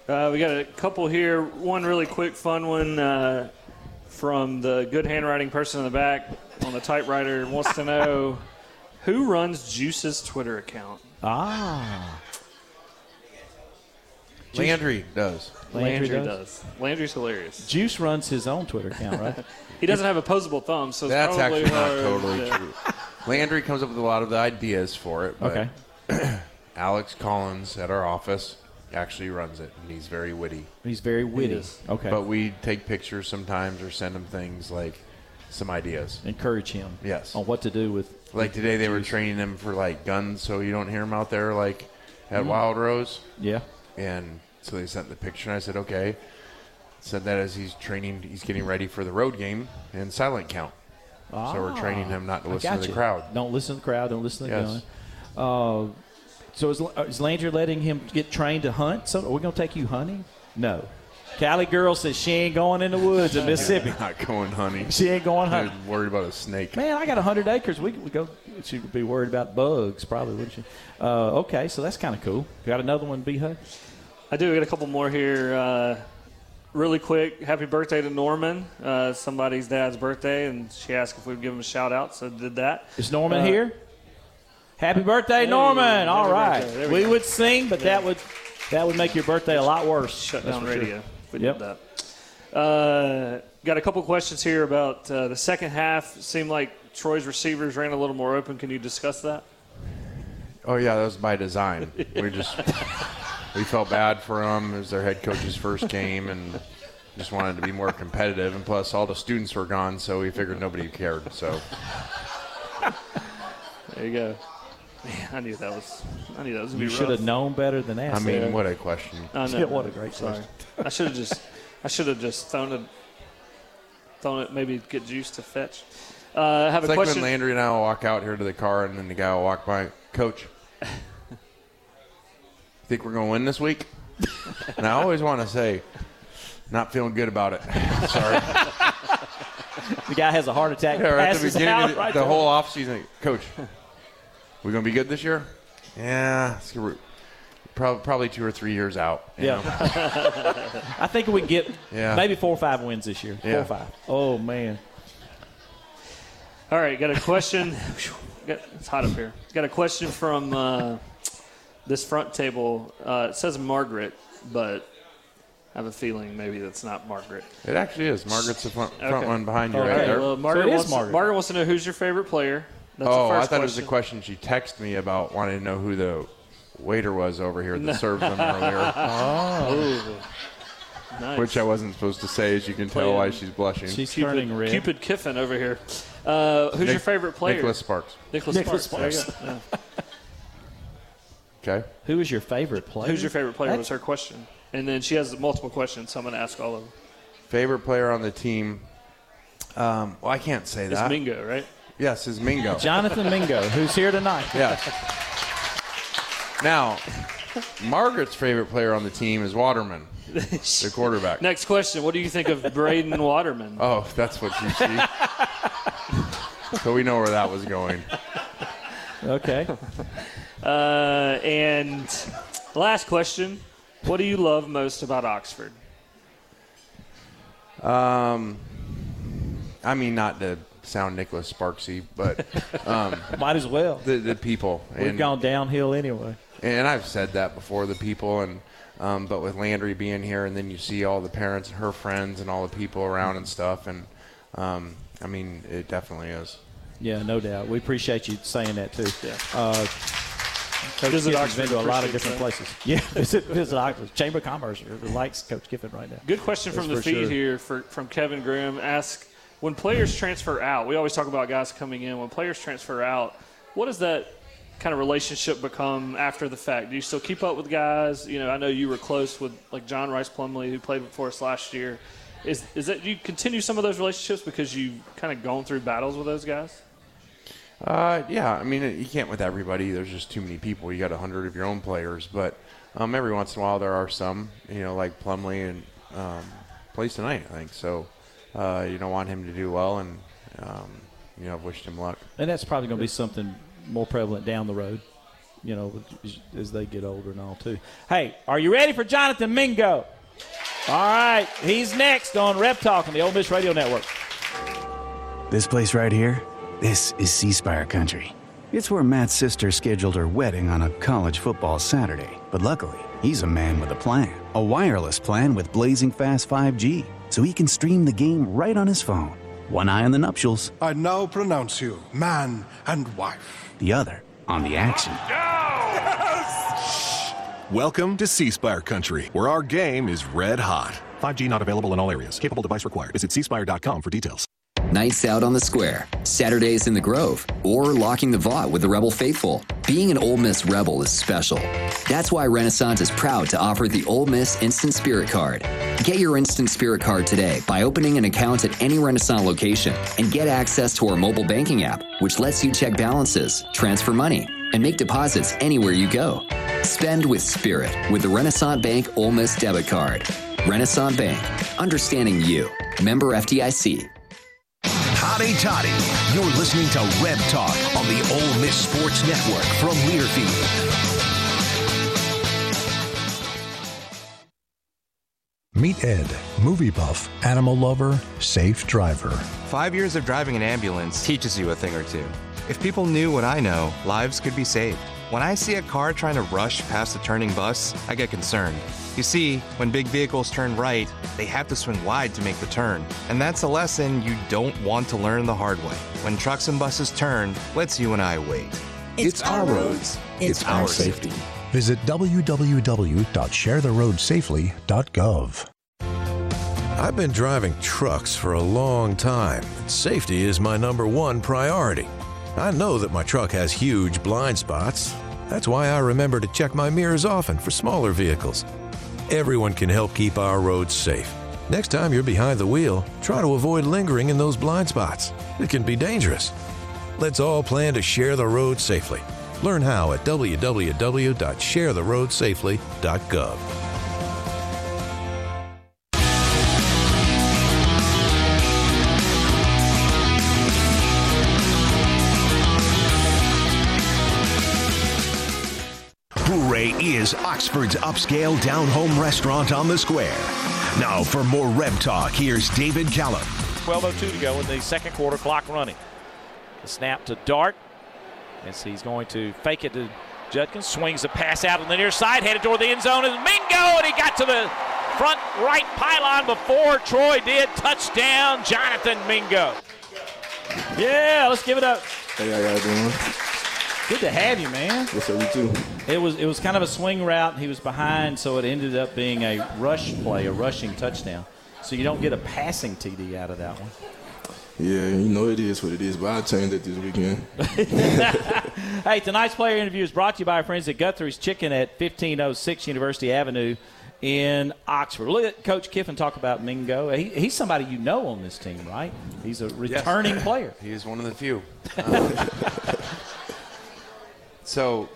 Uh, we got a couple here. One really quick, fun one uh, from the good handwriting person in the back on the typewriter wants to know, who runs Juice's Twitter account? Ah. Landry does. Landry, Landry does. does. Landry's hilarious. Juice runs his own Twitter account, right? He doesn't have opposable thumbs, so it's that's probably actually not totally to... true. Landry comes up with a lot of the ideas for it, but okay. Alex Collins at our office actually runs it, and he's very witty. He's very witty. He okay. But we take pictures sometimes or send him things like some ideas. Encourage him. Yes. On what to do with. Like today, they were training him for like guns, so you don't hear him out there like at mm. Wild Rose. Yeah. And so they sent the picture, and I said, okay. Said that as he's training, he's getting ready for the road game and silent count. Ah, so we're training him not to listen to the crowd. Don't listen to the crowd. Don't listen to the yes. gun. Uh, So is, is Landry letting him get trained to hunt? So are we going to take you hunting? No. Cali girl says she ain't going in the woods in Mississippi. Not going hunting. She ain't going hunting. I'm worried about a snake. Man, I got one hundred acres. We could go. She would be worried about bugs probably, wouldn't she? Uh, okay, so that's kind of cool. You got another one, B-Hug? I do. We got a couple more here. Uh, really quick, happy birthday to Norman. Uh, somebody's dad's birthday, and she asked if we would give him a shout-out, so did that. Is Norman uh, here? Happy birthday, hey, Norman. All right. We, we would sing, but yeah. that would that would make your birthday a lot worse. Shut down radio. Sure. We yep. did that. Uh, got a couple questions here about uh, the second half. It seemed like Troy's receivers ran a little more open. Can you discuss that? Oh, yeah, that was by design. We just we felt bad for them. It was their head coach's first game and just wanted to be more competitive. And plus, all the students were gone, so we figured nobody cared. So there you go. Man, I knew that was. I knew that was. Gonna you be should rough. have known better than that. I mean, yeah. what a question! I know. Yeah, what a great question! I should have just. I should have just thrown it. Thrown it. Maybe get Juice to fetch. Uh, have it's a like question. When Landry and I will walk out here to the car, and then the guy will walk by. Coach, think we're going to win this week? And I always want to say, not feeling good about it. Sorry. The guy has a heart attack. Yeah, right at the beginning, out, the, right the whole offseason, Coach. We're going to be good this year? Yeah. Probably, probably two or three years out. Yeah. I think we can get yeah. maybe four or five wins this year. Yeah. Four or five. Oh, man. All right. Got a question. It's hot up here. Got a question from uh, this front table. Uh, it says Margaret, but I have a feeling maybe that's not Margaret. It actually is. Margaret's the front, front okay. one behind you okay. right there. Well, Margaret, so it is wants, Margaret. Margaret wants to know who's your favorite player. That's oh, I thought question. It was a question she texted me about wanting to know who the waiter was over here that no. served them earlier. Oh. Nice. Which I wasn't supposed to say, as you can tell why she's blushing. She's Cupid, turning red. Cupid Kiffin over here. Uh, who's Nick, your favorite player? Nicholas Sparks. Nicholas, Nicholas Sparks. Sparks. Yeah. Okay. Who is your favorite player? Who's your favorite player That's... was her question. And then she has multiple questions, so I'm going to ask all of them. Favorite player on the team? Um, well, I can't say that. It's Mingo, right? Yes, is Mingo. Jonathan Mingo, who's here tonight. Yes. Now, Margaret's favorite player on the team is Waterman, the quarterback. Next question. What do you think of Braden Waterman? Oh, that's what you see. So we know where that was going. Okay. Uh, and last question. What do you love most about Oxford? Um, I mean, not the... sound Nicholas Sparksy, but um, might as well the, the people. We've and, gone downhill anyway. And I've said that before, the people, and um, but with Landry being here, and then you see all the parents and her friends and all the people around and stuff, and um, I mean, it definitely is. Yeah, no doubt. We appreciate you saying that too. Yeah. Uh, Coach Visit Kiffin's Oxford been to a lot of different that. places. Yeah, visit, visit Oxford. Chamber of Commerce likes Coach Kiffin right now. Good question That's from the feed sure. here for, from Kevin Graham. Ask. When players transfer out, we always talk about guys coming in. When players transfer out, what does that kind of relationship become after the fact? Do you still keep up with guys? You know, I know you were close with like John Rice Plumley, who played for us last year. Is is that do you continue some of those relationships because you've kind of gone through battles with those guys? Uh, yeah, I mean, you can't with everybody. There's just too many people. You got a hundred of your own players, but um, every once in a while there are some. You know, like Plumley and um, plays tonight, I think so. Uh, you know, want him to do well, and um, you know, I've wished him luck. And that's probably going to be something more prevalent down the road, you know, as they get older and all too. Hey, are you ready for Jonathan Mingo? All right, he's next on Rep Talk on the Ole Miss Radio Network. This place right here, this is C Spire Country. It's where Matt's sister scheduled her wedding on a college football Saturday, but luckily, he's a man with a plan, a wireless plan with blazing fast five G. So he can stream the game right on his phone. One eye on the nuptials. I now pronounce you man and wife. The other on the action. Go! Yes! Welcome to C Spire Country, where our game is red hot. five G not available in all areas. Capable device required. Visit c spire dot com for details. Nights out on the square, Saturdays in the Grove, or locking the vault with the Rebel faithful. Being an Ole Miss Rebel is special. That's why Renaissance is proud to offer the Ole Miss Instant Spirit Card. Get your Instant Spirit Card today by opening an account at any Renaissance location and get access to our mobile banking app, which lets you check balances, transfer money, and make deposits anywhere you go. Spend with spirit with the Renaissance Bank Ole Miss debit card. Renaissance Bank, understanding you. Member F D I C. Hotty Toddy, you're listening to Reb Talk on the Ole Miss Sports Network from Learfield. Meet Ed, movie buff, animal lover, safe driver. Five years of driving an ambulance teaches you a thing or two. If people knew what I know, lives could be saved. When I see a car trying to rush past a turning bus, I get concerned. You see, when big vehicles turn right, they have to swing wide to make the turn. And that's a lesson you don't want to learn the hard way. When trucks and buses turn, let's you and I wait. It's, it's our roads. roads. It's, it's our, our safety. safety. Visit w w w dot share the road safely dot gov. I've been driving trucks for a long time, and safety is my number one priority. I know that my truck has huge blind spots. That's why I remember to check my mirrors often for smaller vehicles. Everyone can help keep our roads safe. Next time you're behind the wheel, try to avoid lingering in those blind spots. It can be dangerous. Let's all plan to share the road safely. Learn how at w w w dot share the road safely dot gov. Bouré is Oxford's upscale down-home restaurant on the square. Now for more Reb Talk, here's David Callum. twelve oh two to go in the second quarter, clock running. The snap to Dart. As he's going to fake it to Judkins, swings the pass out on the near side, headed toward the end zone, and Mingo, and he got to the front right pylon before Troy did. Touchdown, Jonathan Mingo. Yeah, let's give it up. Hey, how y'all doing? Good to have you, man. Yes, sir, you too. It was, it was kind of a swing route. He was behind, so it ended up being a rush play, a rushing touchdown. So you don't get a passing T D out of that one. Yeah, you know it is what it is, but I'll change it this weekend. Hey, tonight's player interview is brought to you by our friends at Guthrie's Chicken at fifteen oh six University Avenue in Oxford. Look at Coach Kiffin talk about Mingo. He, he's somebody you know on this team, right? He's a returning yes. player. He is one of the few. Um, so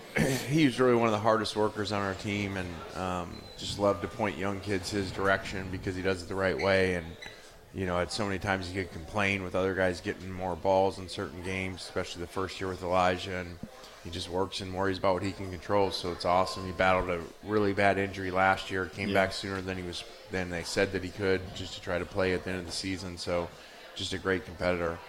he was really one of the hardest workers on our team, and um, just loved to point young kids his direction because he does it the right way. And you know, at so many times you could complain with other guys getting more balls in certain games, especially the first year with Elijah, and he just works and worries about what he can control, so it's awesome. He battled a really bad injury last year, came yeah. back sooner than he was than they said that he could, just to try to play at the end of the season, so just a great competitor.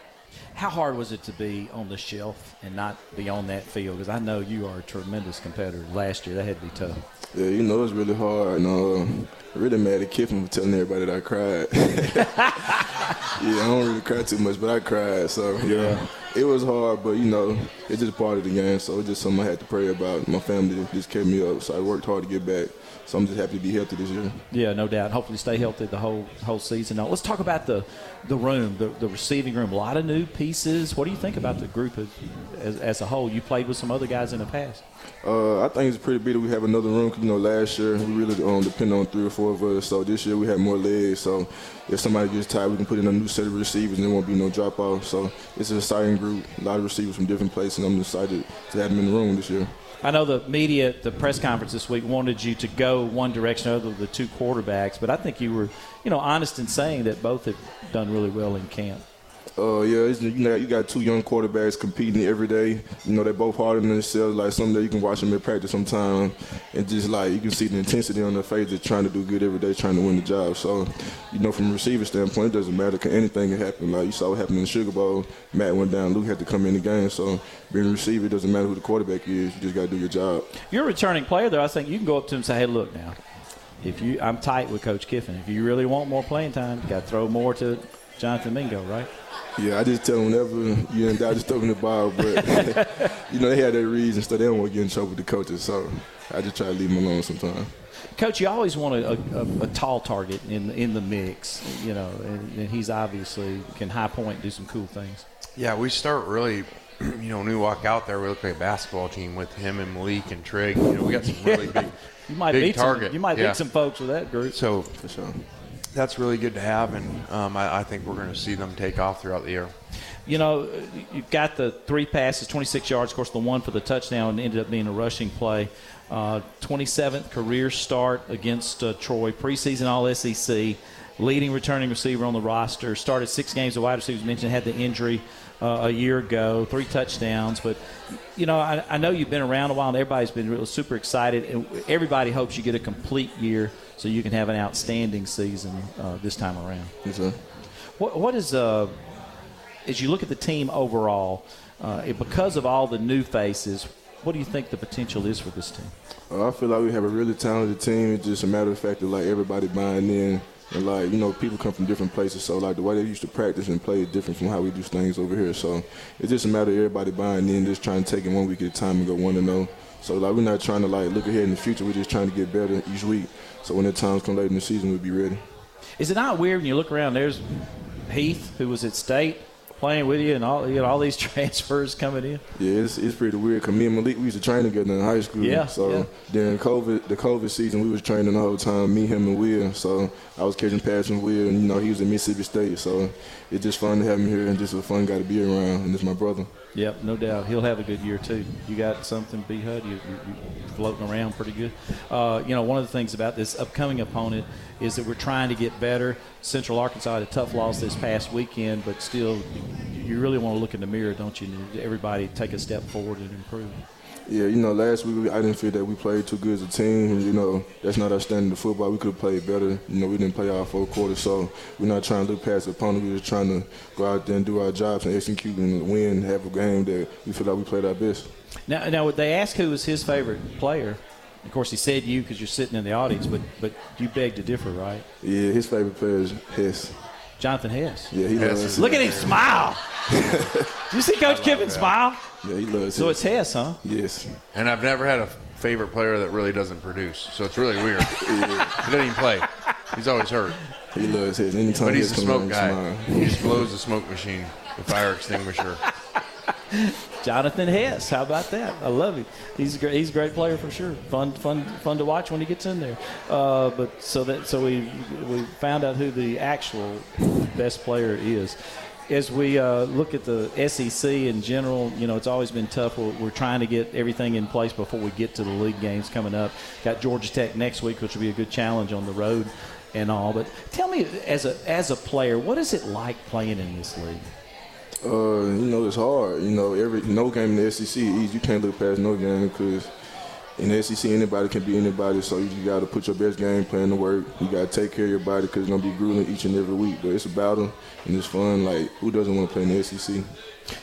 How hard was it to be on the shelf and not be on that field? Because I know you are a tremendous competitor. Last year, that had to be tough. Yeah, you know, it's really hard. And um, really mad at Kiffin for telling everybody that I cried. Yeah, I don't really cry too much, but I cried. So, yeah, it was hard, but, you know, it's just part of the game. So it's just something I had to pray about. My family just kept me up, so I worked hard to get back. So I'm just happy to be healthy this year. Yeah, no doubt. Hopefully stay healthy the whole whole season. Now, let's talk about the the room, the, the receiving room. A lot of new pieces. What do you think about the group as, as, as a whole? You played with some other guys in the past. Uh, I think it's pretty big that we have another room. You know, last year we really um, depended on three or four of us. So this year we had more legs. So if somebody gets tired, we can put in a new set of receivers and there won't be no drop-off. So it's an exciting group, a lot of receivers from different places, and I'm excited to have them in the room this year. I know the media at the press conference this week wanted you to go one direction other than the two quarterbacks, but I think you were, you know, honest in saying that both have done really well in camp. Oh uh, yeah, it's, you know, you got two young quarterbacks competing every day. You know, they're both harder than themselves. Like, someday you can watch them in practice sometime, and just like you can see the intensity on their face. They're trying to do good every day, trying to win the job. So, you know, from a receiver standpoint, it doesn't matter. Anything can happen. Like you saw what happened in the Sugar Bowl. Matt went down. Luke had to come in the game. So, being a receiver, it doesn't matter who the quarterback is. You just got to do your job. You're a returning player, though. I think you can go up to him and say, "Hey, look now, if you, I'm tight with Coach Kiffin. If you really want more playing time, you got to throw more to Jonathan Mingo, right?" Yeah, I just tell them whenever you and I just throw them the ball, but you know, they had their reasons, so they don't want to get in trouble with the coaches. So I just try to leave them alone sometimes. Coach, you always want a, a, a tall target in in the mix, you know, and, and he's obviously can high point and do some cool things. Yeah, we start really, you know, when we walk out there, we look like a basketball team with him and Malik and Trig. You know, we got some really big, you might big beat target. Some, you might yeah. beat some folks with that group. So for sure. That's really good to have, and um, I, I think we're going to see them take off throughout the year. you know, you've got the three passes, twenty-six yards, of course, the one for the touchdown, and ended up being a rushing play. Uh, twenty-seventh career start against uh, Troy, preseason All S E C, leading returning receiver on the roster, started six games of wide receivers, mentioned had the injury uh, a year ago, three touchdowns. But, you know, I, I know you've been around a while, and everybody's been real, super excited, and everybody hopes you get a complete year so you can have an outstanding season uh, this time around. Yes, sir. What, what is uh, – as you look at the team overall, uh, because of all the new faces, what do you think the potential is for this team? Uh, I feel like we have a really talented team. It's just a matter of fact that, like, everybody buying in. And, like, you know, people come from different places. So, like, the way they used to practice and play is different from how we do things over here. So it's just a matter of everybody buying in, just trying to take it one week at a time and go one and oh. So, like, we're not trying to, like, look ahead in the future. We're just trying to get better each week. So when the times come later in the season, we'll be ready. Is it not weird when you look around, there's Heath, who was at State, playing with you, and all you know, all these transfers coming in? Yeah, it's, it's pretty weird. Cause me and Malik, we used to train together in high school. Yeah. So yeah. during COVID, the COVID season, we was training the whole time. Me, him, and Will. So I was catching passes from Will, and you know he was at Mississippi State. So it's just fun to have him here, and just a fun guy to be around. And it's my brother. Yep, no doubt. He'll have a good year too. You got something, B Hud. You, you, you're floating around pretty good. Uh, you know, one of the things about this upcoming opponent is that we're trying to get better. Central Arkansas had a tough loss this past weekend, but still, you really want to look in the mirror, don't you? Everybody take a step forward and improve. Yeah, you know, last week I didn't feel that we played too good as a team. You know, that's not our standard of football. We could have played better. You know, we didn't play our four quarters, so we're not trying to look past the opponent. We're just trying to go out there and do our jobs and execute and win, have a game that we feel like we played our best. Now, now they asked who was his favorite player. Of course, he said you because you're sitting in the audience, but but you beg to differ, right? Yeah, his favorite player is Hess. Jonathan Hess. Yeah, he Hess. Loves Look it. At him smile. Did you see Coach Kiffin that. Smile? Yeah, he loves it. So him. It's Hess, huh? Yes. And I've never had a favorite player that really doesn't produce, so it's really weird. Yeah. He doesn't even play. He's always hurt. He loves Hess. Anytime but he's a smoke guy. Smile. He just blows the smoke machine, the fire extinguisher. Jonathan Hess, how about that? I love him. He's a great, he's a great player for sure. Fun, fun, fun to watch when he gets in there. Uh, but so that so we we found out who the actual best player is. As we uh, look at the S E C in general, you know, it's always been tough. We're, we're trying to get everything in place before we get to the league games coming up. Got Georgia Tech next week, which will be a good challenge on the road and all. But tell me, as a as a player, what is it like playing in this league? Uh, you know, it's hard. You know, every no game in the S E C is you can't look past no game because in the S E C anybody can be anybody. So you, you got to put your best game plan to work. You got to take care of your body because it's gonna be grueling each and every week. But it's a battle and it's fun. Like who doesn't want to play in the S E C?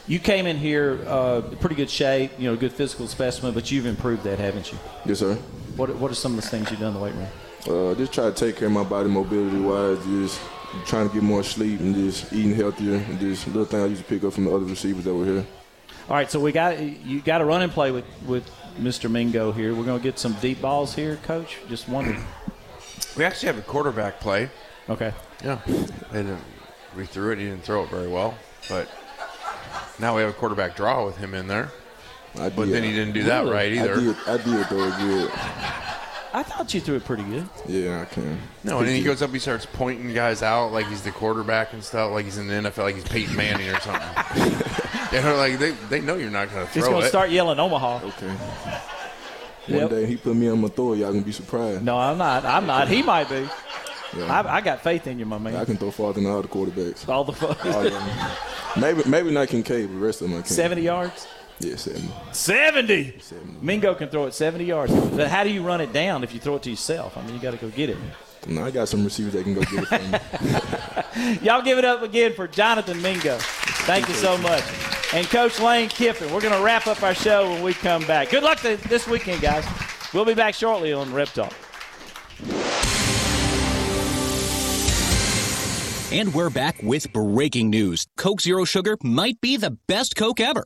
You came in here uh, pretty good shape. You know, good physical specimen. But you've improved that, haven't you? Yes, sir. What What are some of the things you've done in the weight room? Uh, just try to take care of my body, mobility wise. Just. Trying to get more sleep and just eating healthier and just little thing I used to pick up from the other receivers that were here. All right, so we got you got to run and play with, with Mister Mingo here. We're going to get some deep balls here, Coach. Just wondering. We actually have a quarterback play. Okay. Yeah. And we threw it. He didn't throw it very well, but now we have a quarterback draw with him in there. I but did. Then he didn't do that really? Right either. I did. I did though. Good. I thought you threw it pretty good. Yeah, I can. No, and then he goes up, he starts pointing guys out like he's the quarterback and stuff, like he's in the N F L, like he's Peyton Manning or something. And they're like, they they know you're not going to throw it. He's going to start yelling Omaha. Okay. One yep. day he put me on my throw, y'all going to be surprised. No, I'm not. I'm not. He might be. Yeah. I, I got faith in you, my man. I can throw farther than all the quarterbacks. All the fuck. maybe, maybe not Kincaid, but the rest of them I can. seventy yards? Yeah, seventy. seventy. seventy. Mingo can throw it seventy yards. But how do you run it down if you throw it to yourself? I mean, you got to go get it. No, I got some receivers that can go get it for me. Y'all give it up again for Jonathan Mingo. Thank you so much. And Coach Lane Kiffin, we're going to wrap up our show when we come back. Good luck to this weekend, guys. We'll be back shortly on Rep Talk. And we're back with breaking news. Coke Zero Sugar might be the best Coke ever.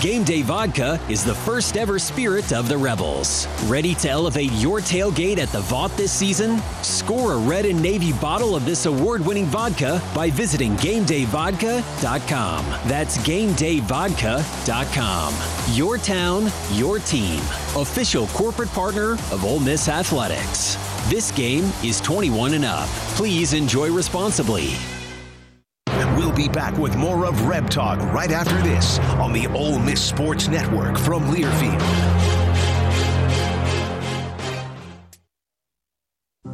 Game Day Vodka is the first ever spirit of the Rebels. Ready to elevate your tailgate at the Vaught this season? Score a red and navy bottle of this award-winning vodka by visiting game day vodka dot com. That's game day vodka dot com. Your town, your team. Official corporate partner of Ole Miss Athletics. This game is twenty-one and up. Please enjoy responsibly. We'll be back with more of Reb Talk right after this on the Ole Miss Sports Network from Learfield.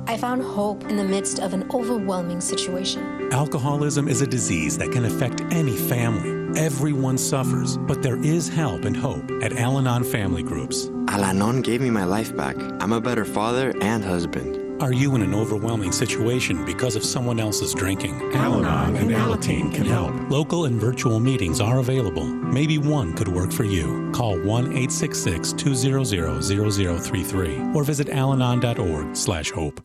I found hope in the midst of an overwhelming situation. Alcoholism is a disease that can affect any family. Everyone suffers, but there is help and hope at Al-Anon Family Groups. Al-Anon gave me my life back. I'm a better father and husband. Are you in an overwhelming situation because of someone else's drinking? Al-Anon and Alateen can help. Local and virtual meetings are available. Maybe one could work for you. Call one eight six six, two zero zero, zero zero three three or visit alanon dot org slash hope.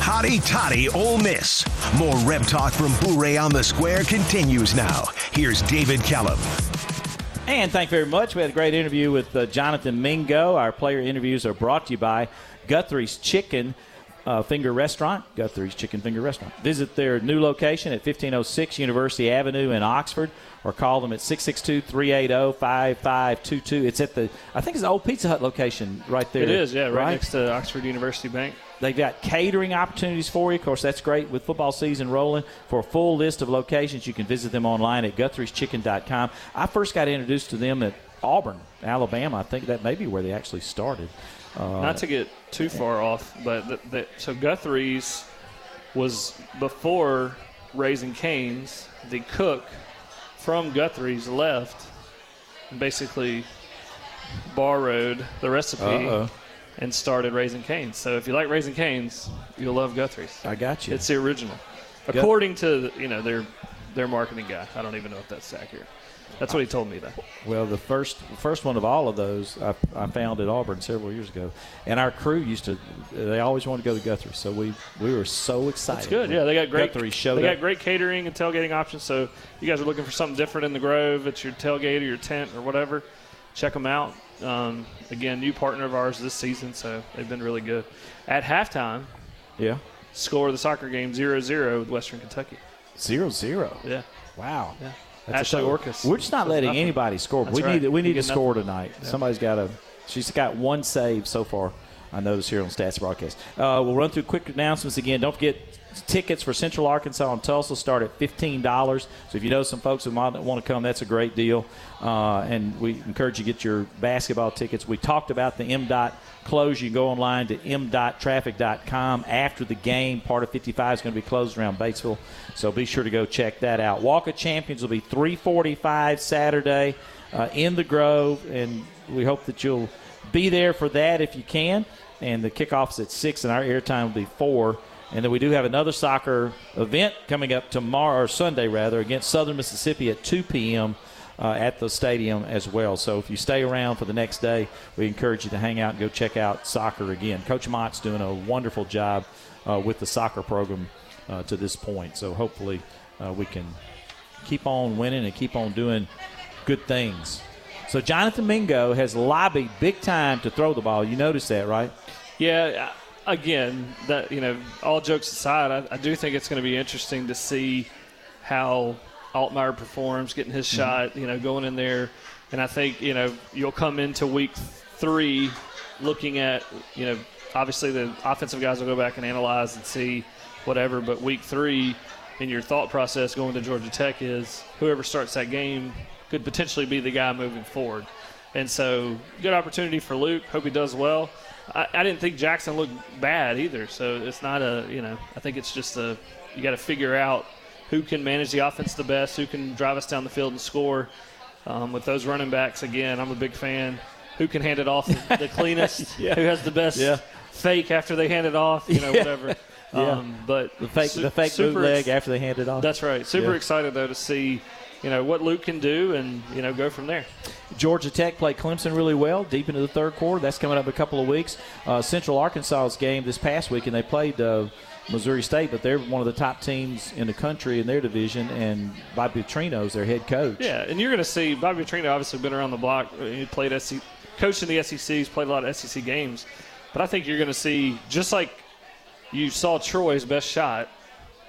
Hotty Toddy Ole Miss. More Reb Talk from Bouré on the Square continues now. Here's David Kellum. And thank you very much. We had a great interview with uh, Jonathan Mingo. Our player interviews are brought to you by Guthrie's Chicken uh, Finger Restaurant. Guthrie's Chicken Finger Restaurant. Visit their new location at fifteen oh six University Avenue in Oxford or call them at six six two, three eight zero, five five two two. It's at the, I think it's the old Pizza Hut location right there. It is, yeah, right, right? next to Oxford University Bank. They've got catering opportunities for you. Of course, that's great with football season rolling. For a full list of locations, you can visit them online at guthries chicken dot com. I first got introduced to them at Auburn, Alabama. I think that may be where they actually started. Uh, Not to get too far off, but the, the, so Guthrie's was before Raising Cane's. The cook from Guthrie's left and basically borrowed the recipe. Uh-oh. And started Raising Cane's. So if you like Raising Cane's, you'll love Guthrie's. I got you. It's the original. Gut- According to, you know, their their marketing guy. I don't even know if that's accurate. That's what he told me, though. Well, the first first one of all of those I, I found at Auburn several years ago. And our crew used to – they always wanted to go to Guthrie's. So we we were so excited. That's good. Yeah, they got great Guthrie showed They up. got great catering and tailgating options. So if you guys are looking for something different in the Grove, at your tailgate or your tent or whatever, check them out. Um, again, new partner of ours this season, so they've been really good. At halftime, yeah, score of the soccer game zero zero with Western Kentucky. zero zero Yeah. Wow. Yeah. Ashley Orcas. We're just not letting nothing. anybody score. That's we right. need we need to nothing. score tonight. Yeah. Somebody's got a. She's got one save so far, I notice here on Stats Broadcast. Uh, we'll run through quick announcements again. Don't forget, tickets for Central Arkansas and Tulsa start at fifteen dollars. So if you know some folks who might want to come, that's a great deal. Uh, and we encourage you to get your basketball tickets. We talked about the M DOT close. You can go online to m dot traffic dot com. After the game, part of fifty-five is going to be closed around Batesville. So be sure to go check that out. Walk of Champions will be three forty-five Saturday uh, in the Grove. And we hope that you'll be there for that if you can. And the kickoff's at six, and our airtime will be four. And then we do have another soccer event coming up tomorrow, or Sunday rather, against Southern Mississippi at two p.m. Uh, at the stadium as well. So if you stay around for the next day, we encourage you to hang out and go check out soccer again. Coach Mott's doing a wonderful job uh, with the soccer program uh, to this point. So hopefully uh, we can keep on winning and keep on doing good things. So Jonathan Mingo has lobbied big time to throw the ball. You noticed that, right? Yeah. I- Again, that you know, all jokes aside, I, I do think it's going to be interesting to see how Altmyer performs, getting his mm-hmm. shot, you know, going in there. And I think, you know, you'll come into week three looking at, you know, obviously the offensive guys will go back and analyze and see whatever. But week three in your thought process going to Georgia Tech is whoever starts that game could potentially be the guy moving forward. And so good opportunity for Luke. Hope he does well. I, I didn't think Jackson looked bad either. So it's not a, you know, I think it's just a, you got to figure out who can manage the offense the best, who can drive us down the field and score. Um, with those running backs, again, I'm a big fan. Who can hand it off the, the cleanest? Yeah. Who has the best yeah. fake after they hand it off? You know, yeah. whatever. Um, yeah. But the fake, su- the fake bootleg ex- after they hand it off. That's right. Super yeah. excited, though, to see, you know, what Luke can do and, you know, go from there. Georgia Tech played Clemson really well deep into the third quarter. That's coming up in a couple of weeks. Uh, Central Arkansas's game this past week, and they played uh, Missouri State, but they're one of the top teams in the country in their division, and Bob Petrino's their head coach. Yeah, and you're going to see Bob Petrino obviously been around the block. He played S E C, coached in the S E C, he's played a lot of S E C games. But I think you're going to see, just like you saw Troy's best shot,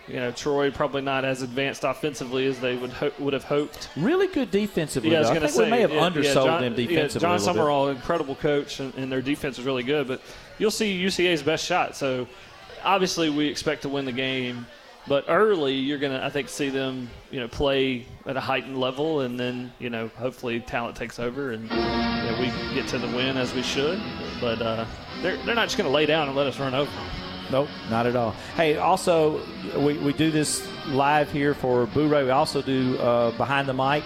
you know, Troy probably not as advanced offensively as they would ho- would have hoped. Really good defensively. Yeah, I was going to say. We may have yeah, undersold yeah, John, them defensively. Yeah, John Summerall, bit. incredible coach, and, and their defense is really good. But you'll see U C A's best shot. So, obviously, we expect to win the game. But early, you're going to, I think, see them, you know, play at a heightened level. And then, you know, hopefully talent takes over and you know, we get to the win as we should. But uh, they're, they're not just going to lay down and let us run over them. Nope, not at all. Hey, also, we, we do this live here for Bouré. We also do uh, behind the mic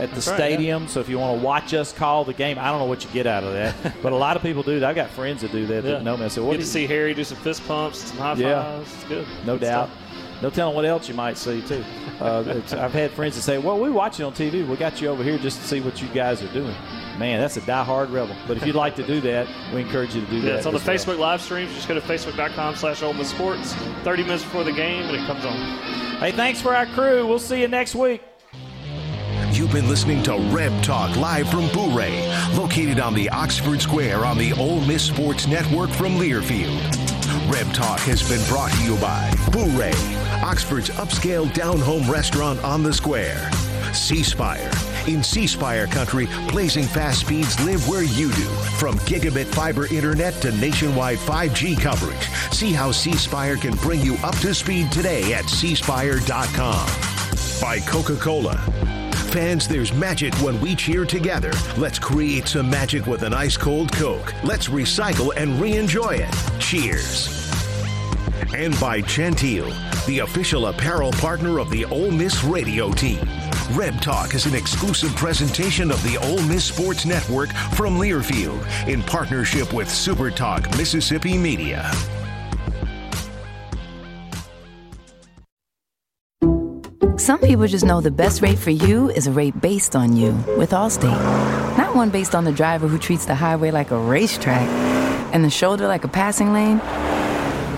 at the That's stadium. Right, yeah. So if you want to watch us call the game, I don't know what you get out of that. But a lot of people do that. I've got friends that do that yeah. that know me. I said, what Good do you to see Harry do some fist pumps, some high yeah. fives. It's good. No good doubt. Stuff. No telling what else you might see, too. Uh, I've had friends that say, well, we watch you on T V. We got you over here just to see what you guys are doing. Man, that's a diehard rebel. But if you'd like to do that, we encourage you to do yeah, that. Yeah, it's on the well. Facebook live streams. Just go to facebook.com slash Ole Miss Sports. thirty minutes before the game, and it comes on. Hey, thanks for our crew. We'll see you next week. You've been listening to Reb Talk live from Bouré, located on the Oxford Square on the Ole Miss Sports Network from Learfield. Reb Talk has been brought to you by Bouré, Oxford's upscale down-home restaurant on the square. C Spire. In C Spire country, blazing fast speeds live where you do. From gigabit fiber internet to nationwide five G coverage. See how C Spire can bring you up to speed today at c spire dot com. By Coca-Cola. Fans, there's magic when we cheer together. Let's create some magic with an ice-cold Coke. Let's recycle and re-enjoy it. Cheers. And by Chantilly, the official apparel partner of the Ole Miss radio team. Reb Talk is an exclusive presentation of the Ole Miss Sports Network from Learfield in partnership with Super Talk Mississippi Media. Some people just know the best rate for you is a rate based on you with Allstate. Not one based on the driver who treats the highway like a racetrack and the shoulder like a passing lane.